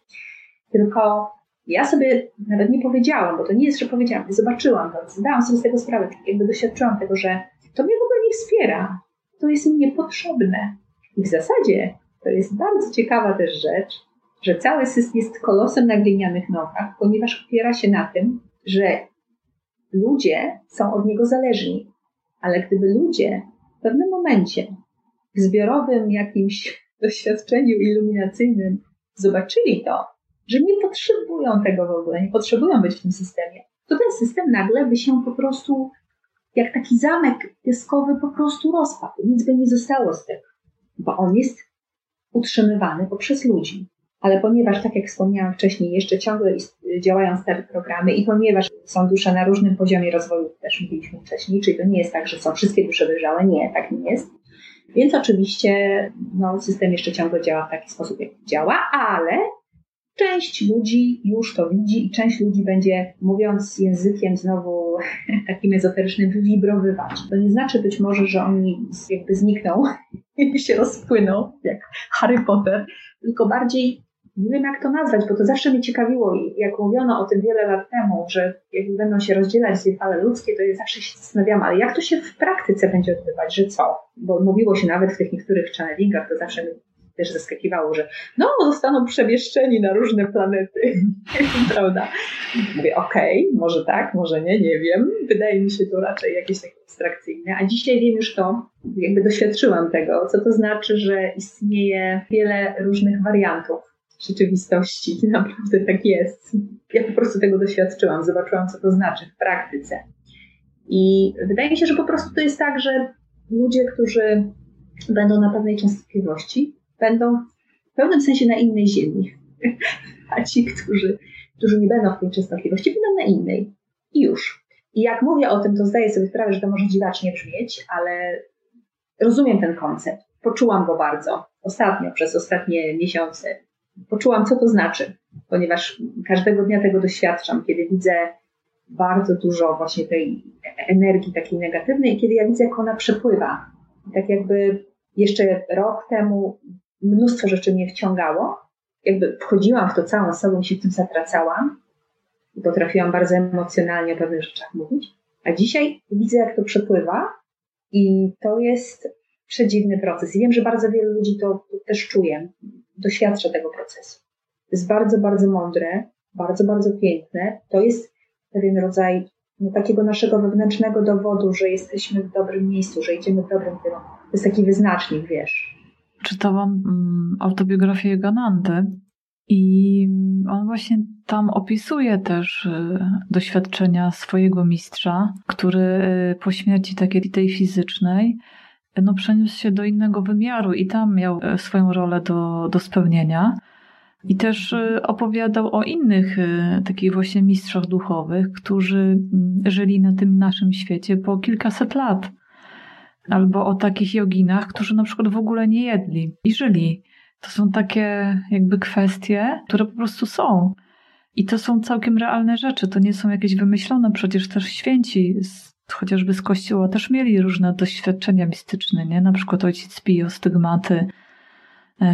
Tylko ja sobie nawet nie powiedziałam, bo to nie jest, że powiedziałam, zobaczyłam to, zdałam sobie z tego sprawę, jakby doświadczyłam tego, że to mnie w ogóle nie wspiera. To jest mi niepotrzebne. I w zasadzie to jest bardzo ciekawa też rzecz, że cały system jest kolosem na glinianych nogach, ponieważ opiera się na tym, że ludzie są od niego zależni. Ale gdyby ludzie w pewnym momencie w zbiorowym jakimś doświadczeniu iluminacyjnym zobaczyli to, że nie potrzebują tego w ogóle, nie potrzebują być w tym systemie, to ten system nagle by się po prostu jak taki zamek pieskowy po prostu rozpadł. Nic by nie zostało z tego, bo on jest utrzymywany poprzez ludzi. Ale ponieważ, tak jak wspomniałam wcześniej, jeszcze ciągle działają stare programy i ponieważ są dusze na różnym poziomie rozwoju, też mówiliśmy wcześniej, czyli to nie jest tak, że są wszystkie dusze dojrzałe. Nie, tak nie jest. Więc oczywiście system jeszcze ciągle działa w taki sposób, jak działa, ale część ludzi już to widzi i część ludzi będzie, mówiąc językiem znowu takim ezoterycznym, wywibrowywać. To nie znaczy być może, że oni jakby znikną i się rozpłyną, jak Harry Potter, tylko bardziej, nie wiem jak to nazwać, bo to zawsze mnie ciekawiło i jak mówiono o tym wiele lat temu, że jak będą się rozdzielać te fale ludzkie, to ja zawsze się zastanawiam, ale jak to się w praktyce będzie odbywać, że co? Bo mówiło się nawet w tych niektórych channelingach, to zawsze też zaskakiwało, że zostaną przemieszczeni na różne planety, prawda? Mówię, okej, może tak, może nie, nie wiem. Wydaje mi się to raczej jakieś takie abstrakcyjne. A dzisiaj wiem już to, jakby doświadczyłam tego, co to znaczy, że istnieje wiele różnych wariantów rzeczywistości. Naprawdę tak jest. Ja po prostu tego doświadczyłam, zobaczyłam, co to znaczy w praktyce. I wydaje mi się, że po prostu to jest tak, że ludzie, którzy będą na pewnej częstotliwości, będą w pewnym sensie na innej ziemi, a ci, którzy nie będą w tej częstotliwości, będą na innej. I już. I jak mówię o tym, to zdaję sobie sprawę, że to może dziwacznie brzmieć, ale rozumiem ten koncept. Poczułam go bardzo ostatnio, przez ostatnie miesiące. Poczułam, co to znaczy, ponieważ każdego dnia tego doświadczam, kiedy widzę bardzo dużo właśnie tej energii takiej negatywnej, kiedy ja widzę, jak ona przepływa. Tak jakby jeszcze rok temu mnóstwo rzeczy mnie wciągało. Jakby wchodziłam w to całą sobą, się w tym zatracałam i potrafiłam bardzo emocjonalnie o pewnych rzeczach mówić. A dzisiaj widzę, jak to przepływa i to jest przedziwny proces. I wiem, że bardzo wielu ludzi to też czuje, doświadcza tego procesu. To jest bardzo, bardzo mądre, bardzo, bardzo piękne. To jest pewien rodzaj takiego naszego wewnętrznego dowodu, że jesteśmy w dobrym miejscu, że idziemy w dobrym kierunku. To jest taki wyznacznik, wiesz. Czytałam autobiografię Joganandy i on właśnie tam opisuje też doświadczenia swojego mistrza, który po śmierci takiej tej fizycznej przeniósł się do innego wymiaru i tam miał swoją rolę do spełnienia. I też opowiadał o innych takich właśnie mistrzach duchowych, którzy żyli na tym naszym świecie po kilkaset lat. Albo o takich joginach, którzy na przykład w ogóle nie jedli i żyli. To są takie jakby kwestie, które po prostu są. I to są całkiem realne rzeczy. To nie są jakieś wymyślone. Przecież też święci, chociażby z kościoła, też mieli różne doświadczenia mistyczne, nie? Na przykład ojciec Pio, stygmaty,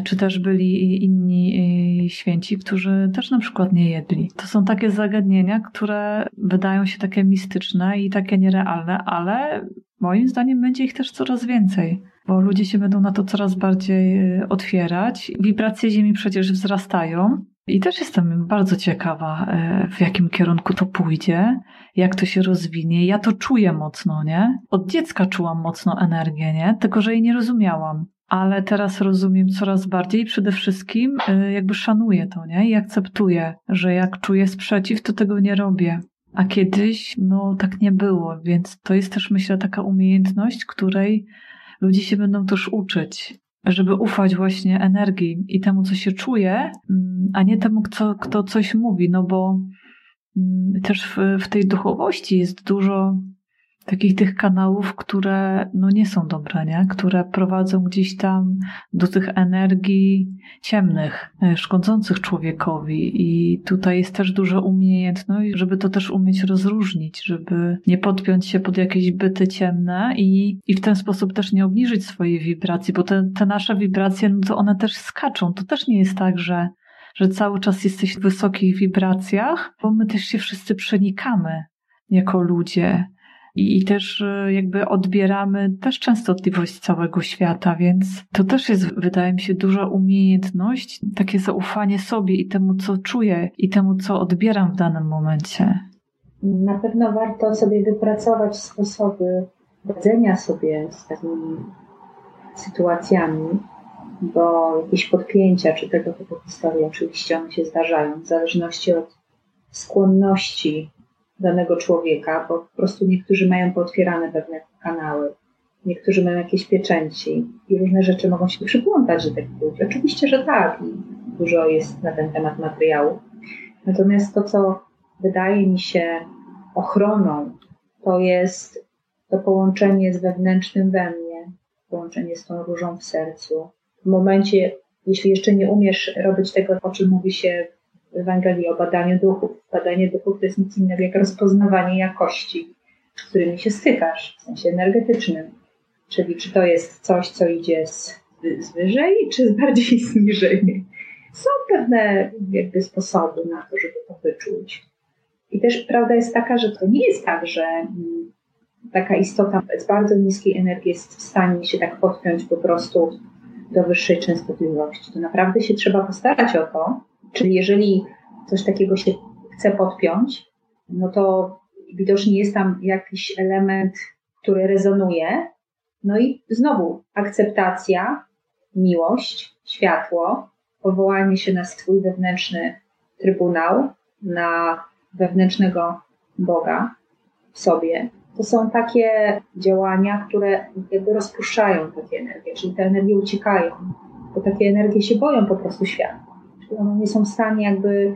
czy też byli inni święci, którzy też na przykład nie jedli. To są takie zagadnienia, które wydają się takie mistyczne i takie nierealne, ale moim zdaniem będzie ich też coraz więcej, bo ludzie się będą na to coraz bardziej otwierać. Wibracje Ziemi przecież wzrastają i też jestem bardzo ciekawa, w jakim kierunku to pójdzie, jak to się rozwinie. Ja to czuję mocno, nie? Od dziecka czułam mocno energię, nie? Tylko że jej nie rozumiałam. Ale teraz rozumiem coraz bardziej i przede wszystkim jakby szanuję to, nie? I akceptuję, że jak czuję sprzeciw, to tego nie robię. A kiedyś, tak nie było, więc to jest też, myślę, taka umiejętność, której ludzie się będą też uczyć, żeby ufać właśnie energii i temu, co się czuje, a nie temu, kto coś mówi, bo też w tej duchowości jest dużo takich tych kanałów, które nie są dobre, nie? Które prowadzą gdzieś tam do tych energii ciemnych, szkodzących człowiekowi i tutaj jest też duża umiejętność, żeby to też umieć rozróżnić, żeby nie podpiąć się pod jakieś byty ciemne i w ten sposób też nie obniżyć swojej wibracji, bo te nasze wibracje, to one też skaczą. To też nie jest tak, że cały czas jesteś w wysokich wibracjach, bo my też się wszyscy przenikamy jako ludzie. I też jakby odbieramy też częstotliwość całego świata, więc to też jest, wydaje mi się, duża umiejętność, takie zaufanie sobie i temu, co czuję i temu, co odbieram w danym momencie. Na pewno warto sobie wypracować sposoby radzenia sobie z takimi sytuacjami, bo jakieś podpięcia czy tego typu historie oczywiście one się zdarzają, w zależności od skłonności danego człowieka, bo po prostu niektórzy mają pootwierane pewne kanały, niektórzy mają jakieś pieczęci i różne rzeczy mogą się przyplątać, że tak będzie. Oczywiście, że tak. Dużo jest na ten temat materiału. Natomiast to, co wydaje mi się ochroną, to jest to połączenie z wewnętrznym we mnie, połączenie z tą różą w sercu. W momencie, jeśli jeszcze nie umiesz robić tego, o czym mówi się w Ewangelii o badaniu duchów. Badanie duchów to jest nic innego jak rozpoznawanie jakości, z którymi się stykasz, w sensie energetycznym. Czyli czy to jest coś, co idzie z wyżej, czy bardziej z niżej. Są pewne jakby sposoby na to, żeby to wyczuć. I też prawda jest taka, że to nie jest tak, że taka istota z bardzo niskiej energii jest w stanie się tak podpiąć po prostu do wyższej częstotliwości. To naprawdę się trzeba postarać o to. Czyli jeżeli coś takiego się chce podpiąć, to widocznie jest tam jakiś element, który rezonuje. I znowu akceptacja, miłość, światło, powołanie się na swój wewnętrzny trybunał, na wewnętrznego Boga w sobie. To są takie działania, które jakby rozpuszczają takie energie, czyli te energie uciekają, bo takie energie się boją po prostu światła. One nie są w stanie jakby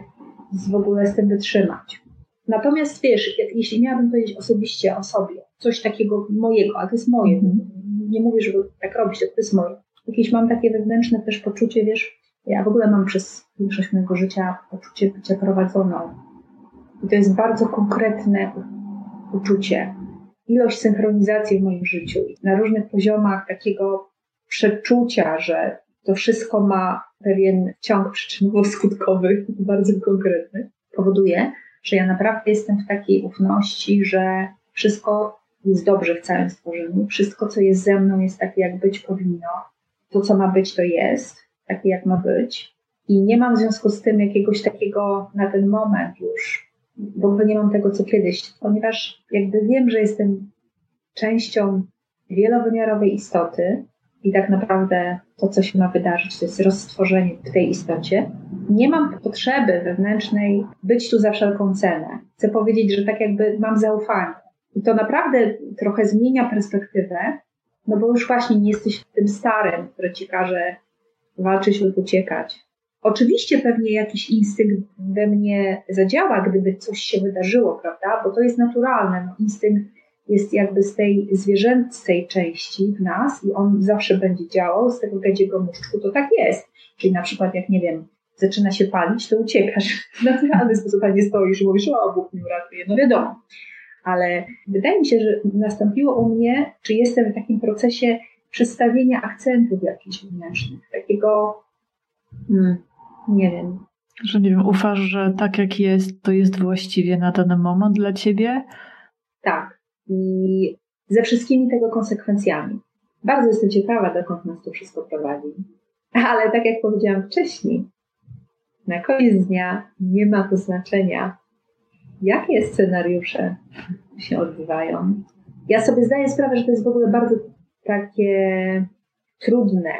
w ogóle z tym wytrzymać. Natomiast wiesz, jeśli miałabym powiedzieć osobiście o sobie, coś takiego mojego, a to jest moje, nie mówię, żeby tak robić, to jest moje. Jakieś mam takie wewnętrzne też poczucie, wiesz, ja w ogóle mam przez większość mojego życia poczucie bycia prowadzoną. I to jest bardzo konkretne uczucie. Ilość synchronizacji w moim życiu na różnych poziomach takiego przeczucia, że to wszystko ma pewien ciąg przyczynowo-skutkowy, bardzo konkretny, powoduje, że ja naprawdę jestem w takiej ufności, że wszystko jest dobrze w całym stworzeniu. Wszystko, co jest ze mną, jest takie, jak być powinno. To, co ma być, to jest takie, jak ma być. I nie mam w związku z tym jakiegoś takiego na ten moment już, w ogóle nie mam tego, co kiedyś, ponieważ jakby wiem, że jestem częścią wielowymiarowej istoty i tak naprawdę to, co się ma wydarzyć, to jest roztworzenie w tej istocie. Nie mam potrzeby wewnętrznej być tu za wszelką cenę. Chcę powiedzieć, że tak jakby mam zaufanie. I to naprawdę trochę zmienia perspektywę, no bo już właśnie nie jesteś tym starym, który ci każe walczyć lub uciekać. Oczywiście pewnie jakiś instynkt we mnie zadziała, gdyby coś się wydarzyło, prawda? Bo to jest naturalne. No, instynkt jest jakby z tej zwierzęcej części w nas i on zawsze będzie działał, z tego gadziego muszczku to tak jest. Czyli na przykład jak, nie wiem, zaczyna się palić, to uciekasz. W naturalny sposób nie stoisz i mówisz, o Bóg mnie uratuje, no wiadomo. Ale wydaje mi się, że nastąpiło u mnie, czy jestem w takim procesie przestawienia akcentów jakichś wewnętrznych, takiego, nie wiem. Że nie wiem, ufasz, że tak jak jest, to jest właściwie na dany moment dla ciebie? Tak. I ze wszystkimi tego konsekwencjami. Bardzo jestem ciekawa, dokąd nas to wszystko prowadzi. Ale tak jak powiedziałam wcześniej, na koniec dnia nie ma to znaczenia, jakie scenariusze się odbywają. Ja sobie zdaję sprawę, że to jest w ogóle bardzo takie trudne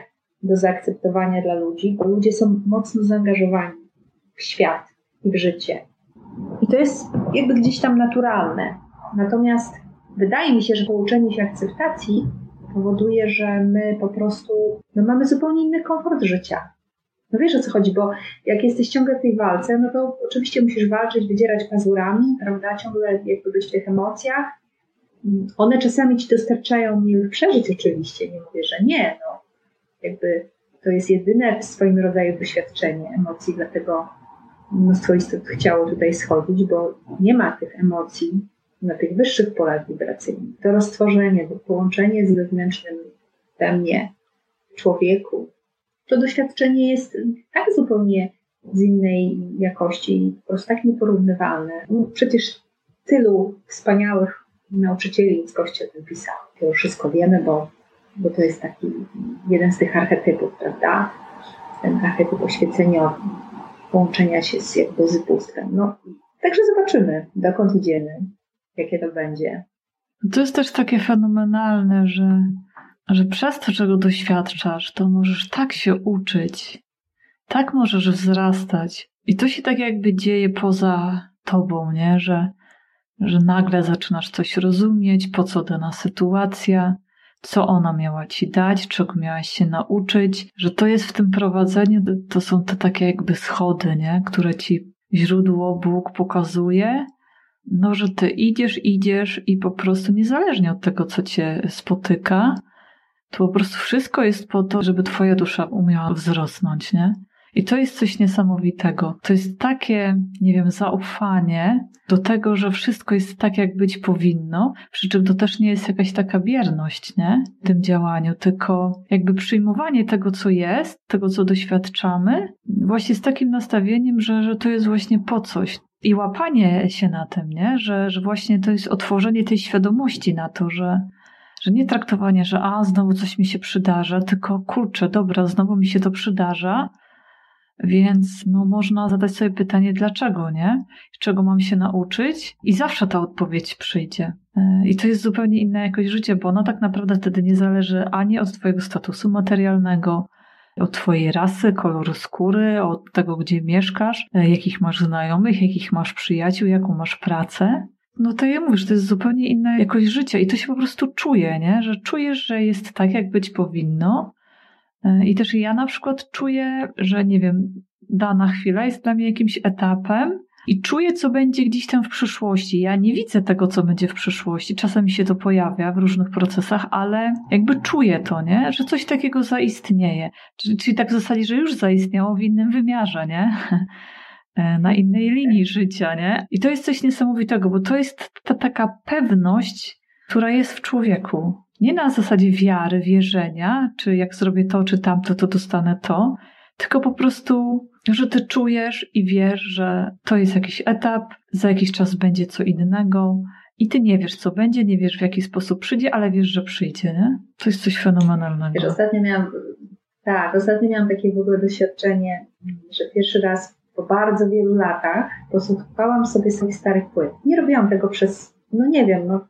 do zaakceptowania dla ludzi, bo ludzie są mocno zaangażowani w świat i w życie. I to jest jakby gdzieś tam naturalne. Natomiast wydaje mi się, że pouczenie się akceptacji powoduje, że my po prostu mamy zupełnie inny komfort życia. No wiesz, o co chodzi, bo jak jesteś ciągle w tej walce, no to oczywiście musisz walczyć, wydzierać pazurami, prawda, ciągle jakby być w tych emocjach. One czasami ci dostarczają miłych przeżyć oczywiście, nie mówię, że nie, no jakby to jest jedyne w swoim rodzaju doświadczenie emocji, dlatego mnóstwo istot chciało tutaj schodzić, bo nie ma tych emocji na tych wyższych polach wibracyjnych. To roztworzenie, to połączenie z wewnętrznym we mnie, człowieku, to doświadczenie jest tak zupełnie z innej jakości, po prostu tak nieporównywalne. No, przecież tylu wspaniałych nauczycieli ludzkości o tym pisał. To już wszystko wiemy, bo to jest taki jeden z tych archetypów, prawda? Ten archetyp oświeceniowy, połączenia się z, jakby z bóstwem. No, także zobaczymy, dokąd idziemy, jakie to będzie. To jest też takie fenomenalne, że przez to, czego doświadczasz, to możesz tak się uczyć, tak możesz wzrastać. I to się tak jakby dzieje poza tobą, nie? Że nagle zaczynasz coś rozumieć, po co dana sytuacja, co ona miała ci dać, czego miałaś się nauczyć, że to jest w tym prowadzeniu, to są te takie jakby schody, nie? Które ci źródło, Bóg pokazuje, no, że ty idziesz i po prostu niezależnie od tego, co cię spotyka, to po prostu wszystko jest po to, żeby twoja dusza umiała wzrosnąć, nie? I to jest coś niesamowitego. To jest takie, nie wiem, zaufanie do tego, że wszystko jest tak, jak być powinno, przy czym to też nie jest jakaś taka bierność, nie? W tym działaniu, tylko jakby przyjmowanie tego, co jest, tego, co doświadczamy, właśnie z takim nastawieniem, że to jest właśnie po coś. I łapanie się na tym, nie? Że właśnie to jest otworzenie tej świadomości na to, że nie traktowanie, że znowu coś mi się przydarza, tylko kurczę, dobra, znowu mi się to przydarza, więc no można zadać sobie pytanie, dlaczego, nie? Czego mam się nauczyć? I zawsze ta odpowiedź przyjdzie. I to jest zupełnie inna jakość życia, bo ona tak naprawdę wtedy nie zależy ani od twojego statusu materialnego, od twojej rasy, koloru skóry, od tego, gdzie mieszkasz, jakich masz znajomych, jakich masz przyjaciół, jaką masz pracę. No to ja mówię, że to jest zupełnie inna jakość życia i to się po prostu czuje, nie? Że czujesz, że jest tak, jak być powinno. I też ja na przykład czuję, że nie wiem, dana chwila jest dla mnie jakimś etapem i czuję, co będzie gdzieś tam w przyszłości. Ja nie widzę tego, co będzie w przyszłości. Czasem się to pojawia w różnych procesach, ale jakby czuję to, nie? Że coś takiego zaistnieje. Czyli tak w zasadzie, że już zaistniało w innym wymiarze, nie? Na innej linii życia, nie? I to jest coś niesamowitego, bo to jest ta taka pewność, która jest w człowieku. Nie na zasadzie wiary, wierzenia, czy jak zrobię to, czy tamto, to dostanę to, tylko po prostu, że ty czujesz i wiesz, że to jest jakiś etap, za jakiś czas będzie co innego I ty nie wiesz, co będzie, nie wiesz, w jaki sposób przyjdzie, ale wiesz, że przyjdzie, nie? To jest coś fenomenalnego. Ostatnio miałam takie w ogóle doświadczenie, że pierwszy raz po bardzo wielu latach posłuchałam sobie swoich starych płyt. Nie robiłam tego przez,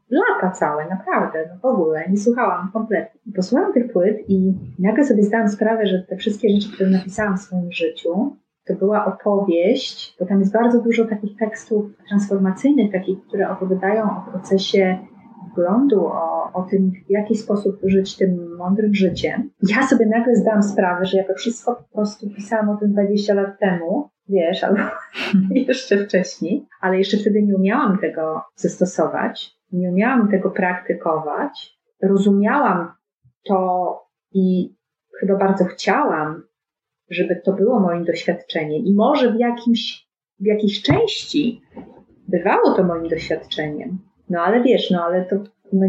lata całe, naprawdę, w ogóle, nie słuchałam kompletnie. Posłuchałam tych płyt i nagle sobie zdałam sprawę, że te wszystkie rzeczy, które napisałam w swoim życiu, to była opowieść, bo tam jest bardzo dużo takich tekstów transformacyjnych, takich, które opowiadają o procesie wglądu, o tym, w jaki sposób żyć tym mądrym życiem. Ja sobie nagle zdałam sprawę, że ja to wszystko po prostu pisałam o tym 20 lat temu, wiesz, albo jeszcze wcześniej, ale jeszcze wtedy nie umiałam tego zastosować, nie umiałam tego praktykować. Rozumiałam to i chyba bardzo chciałam, żeby to było moim doświadczeniem. I może w jakiejś części bywało to moim doświadczeniem. Ale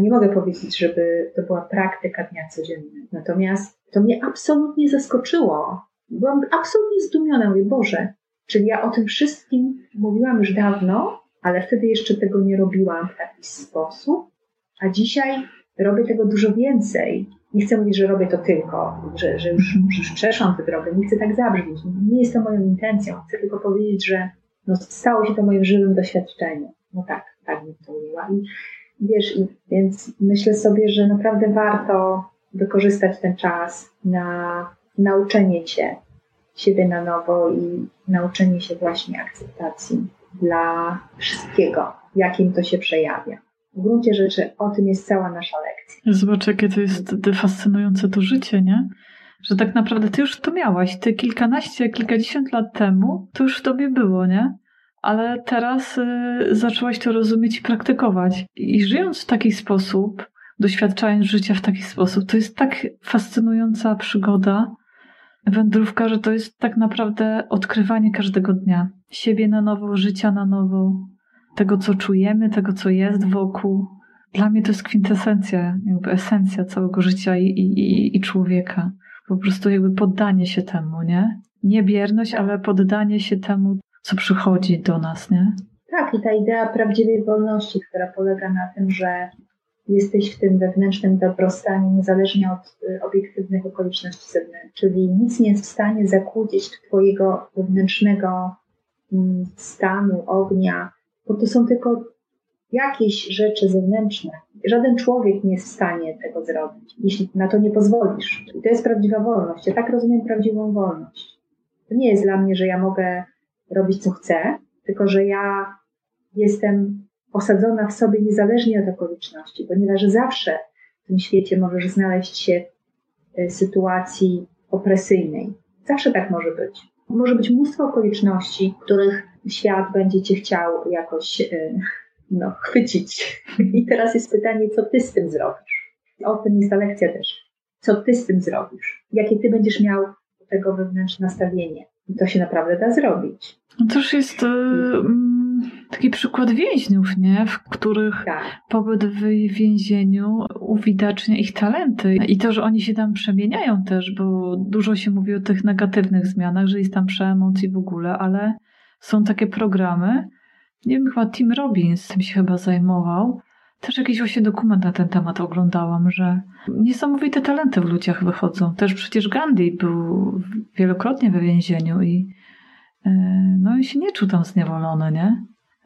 nie mogę powiedzieć, żeby to była praktyka dnia codziennego. Natomiast to mnie absolutnie zaskoczyło. Byłam absolutnie zdumiona. Mówię, Boże, czyli ja o tym wszystkim mówiłam już dawno, ale wtedy jeszcze tego nie robiłam w taki sposób. A dzisiaj robię tego dużo więcej. Nie chcę mówić, że robię to tylko, że już przeszłam tę drogę. Nie chcę tak zabrzmieć. Nie jest to moją intencją. Chcę tylko powiedzieć, że stało się to moim żywym doświadczeniem. Tak bym to mówiła. I wiesz, więc myślę sobie, że naprawdę warto wykorzystać ten czas na nauczenie się siebie na nowo i nauczenie się właśnie akceptacji dla wszystkiego, jakim to się przejawia. W gruncie rzeczy o tym jest cała nasza lekcja. Zobacz, jakie to jest fascynujące to życie, nie? Że tak naprawdę ty już to miałaś. Ty kilkadziesiąt lat temu to już w tobie było, nie? Ale teraz zaczęłaś to rozumieć i praktykować. I żyjąc w taki sposób, doświadczając życia w taki sposób, to jest tak fascynująca przygoda, wędrówka, że to jest tak naprawdę odkrywanie każdego dnia. Siebie na nowo, życia na nowo, tego co czujemy, tego co jest wokół. Dla mnie to jest kwintesencja, jakby esencja całego życia i człowieka. Po prostu jakby poddanie się temu, nie? Nie bierność, ale poddanie się temu, co przychodzi do nas, nie? Tak, i ta idea prawdziwej wolności, która polega na tym, że jesteś w tym wewnętrznym dobrostanie niezależnie od obiektywnych okoliczności zewnętrznych. Czyli nic nie jest w stanie zakłócić twojego wewnętrznego stanu, ognia, bo to są tylko jakieś rzeczy zewnętrzne. Żaden człowiek nie jest w stanie tego zrobić, jeśli na to nie pozwolisz. I to jest prawdziwa wolność. Ja tak rozumiem prawdziwą wolność. To nie jest dla mnie, że ja mogę robić co chcę, tylko że ja jestem osadzona w sobie niezależnie od okoliczności, ponieważ zawsze w tym świecie możesz znaleźć się w sytuacji opresyjnej. Zawsze tak może być. Może być mnóstwo okoliczności, w których świat będzie cię chciał jakoś chwycić. I teraz jest pytanie, co ty z tym zrobisz? O tym jest ta lekcja też. Co ty z tym zrobisz? Jakie ty będziesz miał do tego wewnętrzne nastawienie? I to się naprawdę da zrobić. To już jest taki przykład więźniów, nie? W których pobyt w więzieniu uwidacznia ich talenty. I to, że oni się tam przemieniają też, bo dużo się mówi o tych negatywnych zmianach, że jest tam przemoc i w ogóle, ale są takie programy. Nie wiem, chyba Tim Robbins tym się chyba zajmował. Też jakiś właśnie dokument na ten temat oglądałam, że niesamowite talenty w ludziach wychodzą. Też przecież Gandhi był wielokrotnie w więzieniu i on się nie czuł tam zniewolony, nie?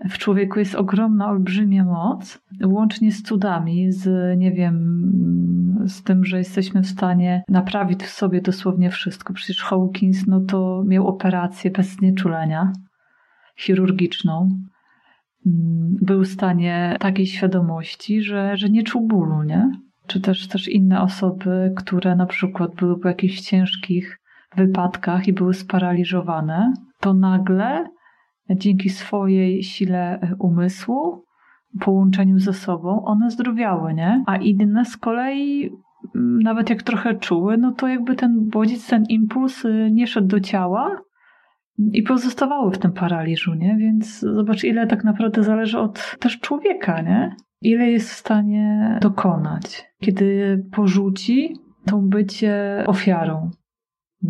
W człowieku jest ogromna, olbrzymia moc, łącznie z cudami, z tym, że jesteśmy w stanie naprawić w sobie dosłownie wszystko. Przecież Hawkins, to miał operację bez znieczulenia chirurgiczną. Był w stanie takiej świadomości, że nie czuł bólu, nie? Czy też inne osoby, które na przykład były po jakichś ciężkich wypadkach i były sparaliżowane, to nagle dzięki swojej sile umysłu, połączeniu ze sobą, one zdrowiały, nie? A inne z kolei, nawet jak trochę czuły, to jakby ten bodziec, ten impuls nie szedł do ciała, i pozostawały w tym paraliżu, nie? Więc zobacz, ile tak naprawdę zależy od też człowieka, nie? Ile jest w stanie dokonać, kiedy porzuci to bycie ofiarą.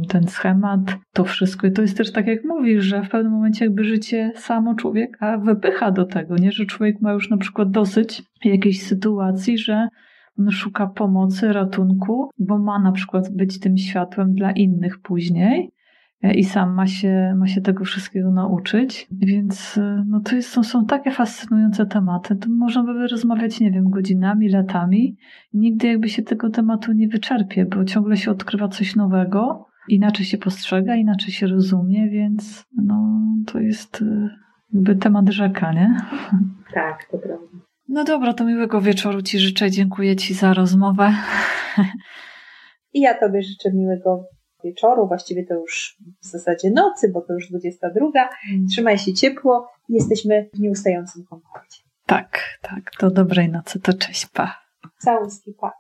ten schemat, to wszystko. I to jest też tak, jak mówisz, że w pewnym momencie jakby życie samo człowieka wypycha do tego, nie? Że człowiek ma już na przykład dosyć jakiejś sytuacji, że szuka pomocy, ratunku, bo ma na przykład być tym światłem dla innych później i sam ma się tego wszystkiego nauczyć. Więc no to jest, są takie fascynujące tematy. To można by rozmawiać, nie wiem, godzinami, latami. Nigdy jakby się tego tematu nie wyczerpie, bo ciągle się odkrywa coś nowego, inaczej się postrzega, inaczej się rozumie, więc no to jest jakby temat rzeka, nie? Tak, to prawda. No dobra, to miłego wieczoru Ci życzę. Dziękuję Ci za rozmowę. I ja Tobie życzę miłego wieczoru. Właściwie to już w zasadzie nocy, bo to już 22. Trzymaj się ciepło. Jesteśmy w nieustającym kontakcie. Tak, tak. Do dobrej nocy. To cześć, pa. Całuski, pa.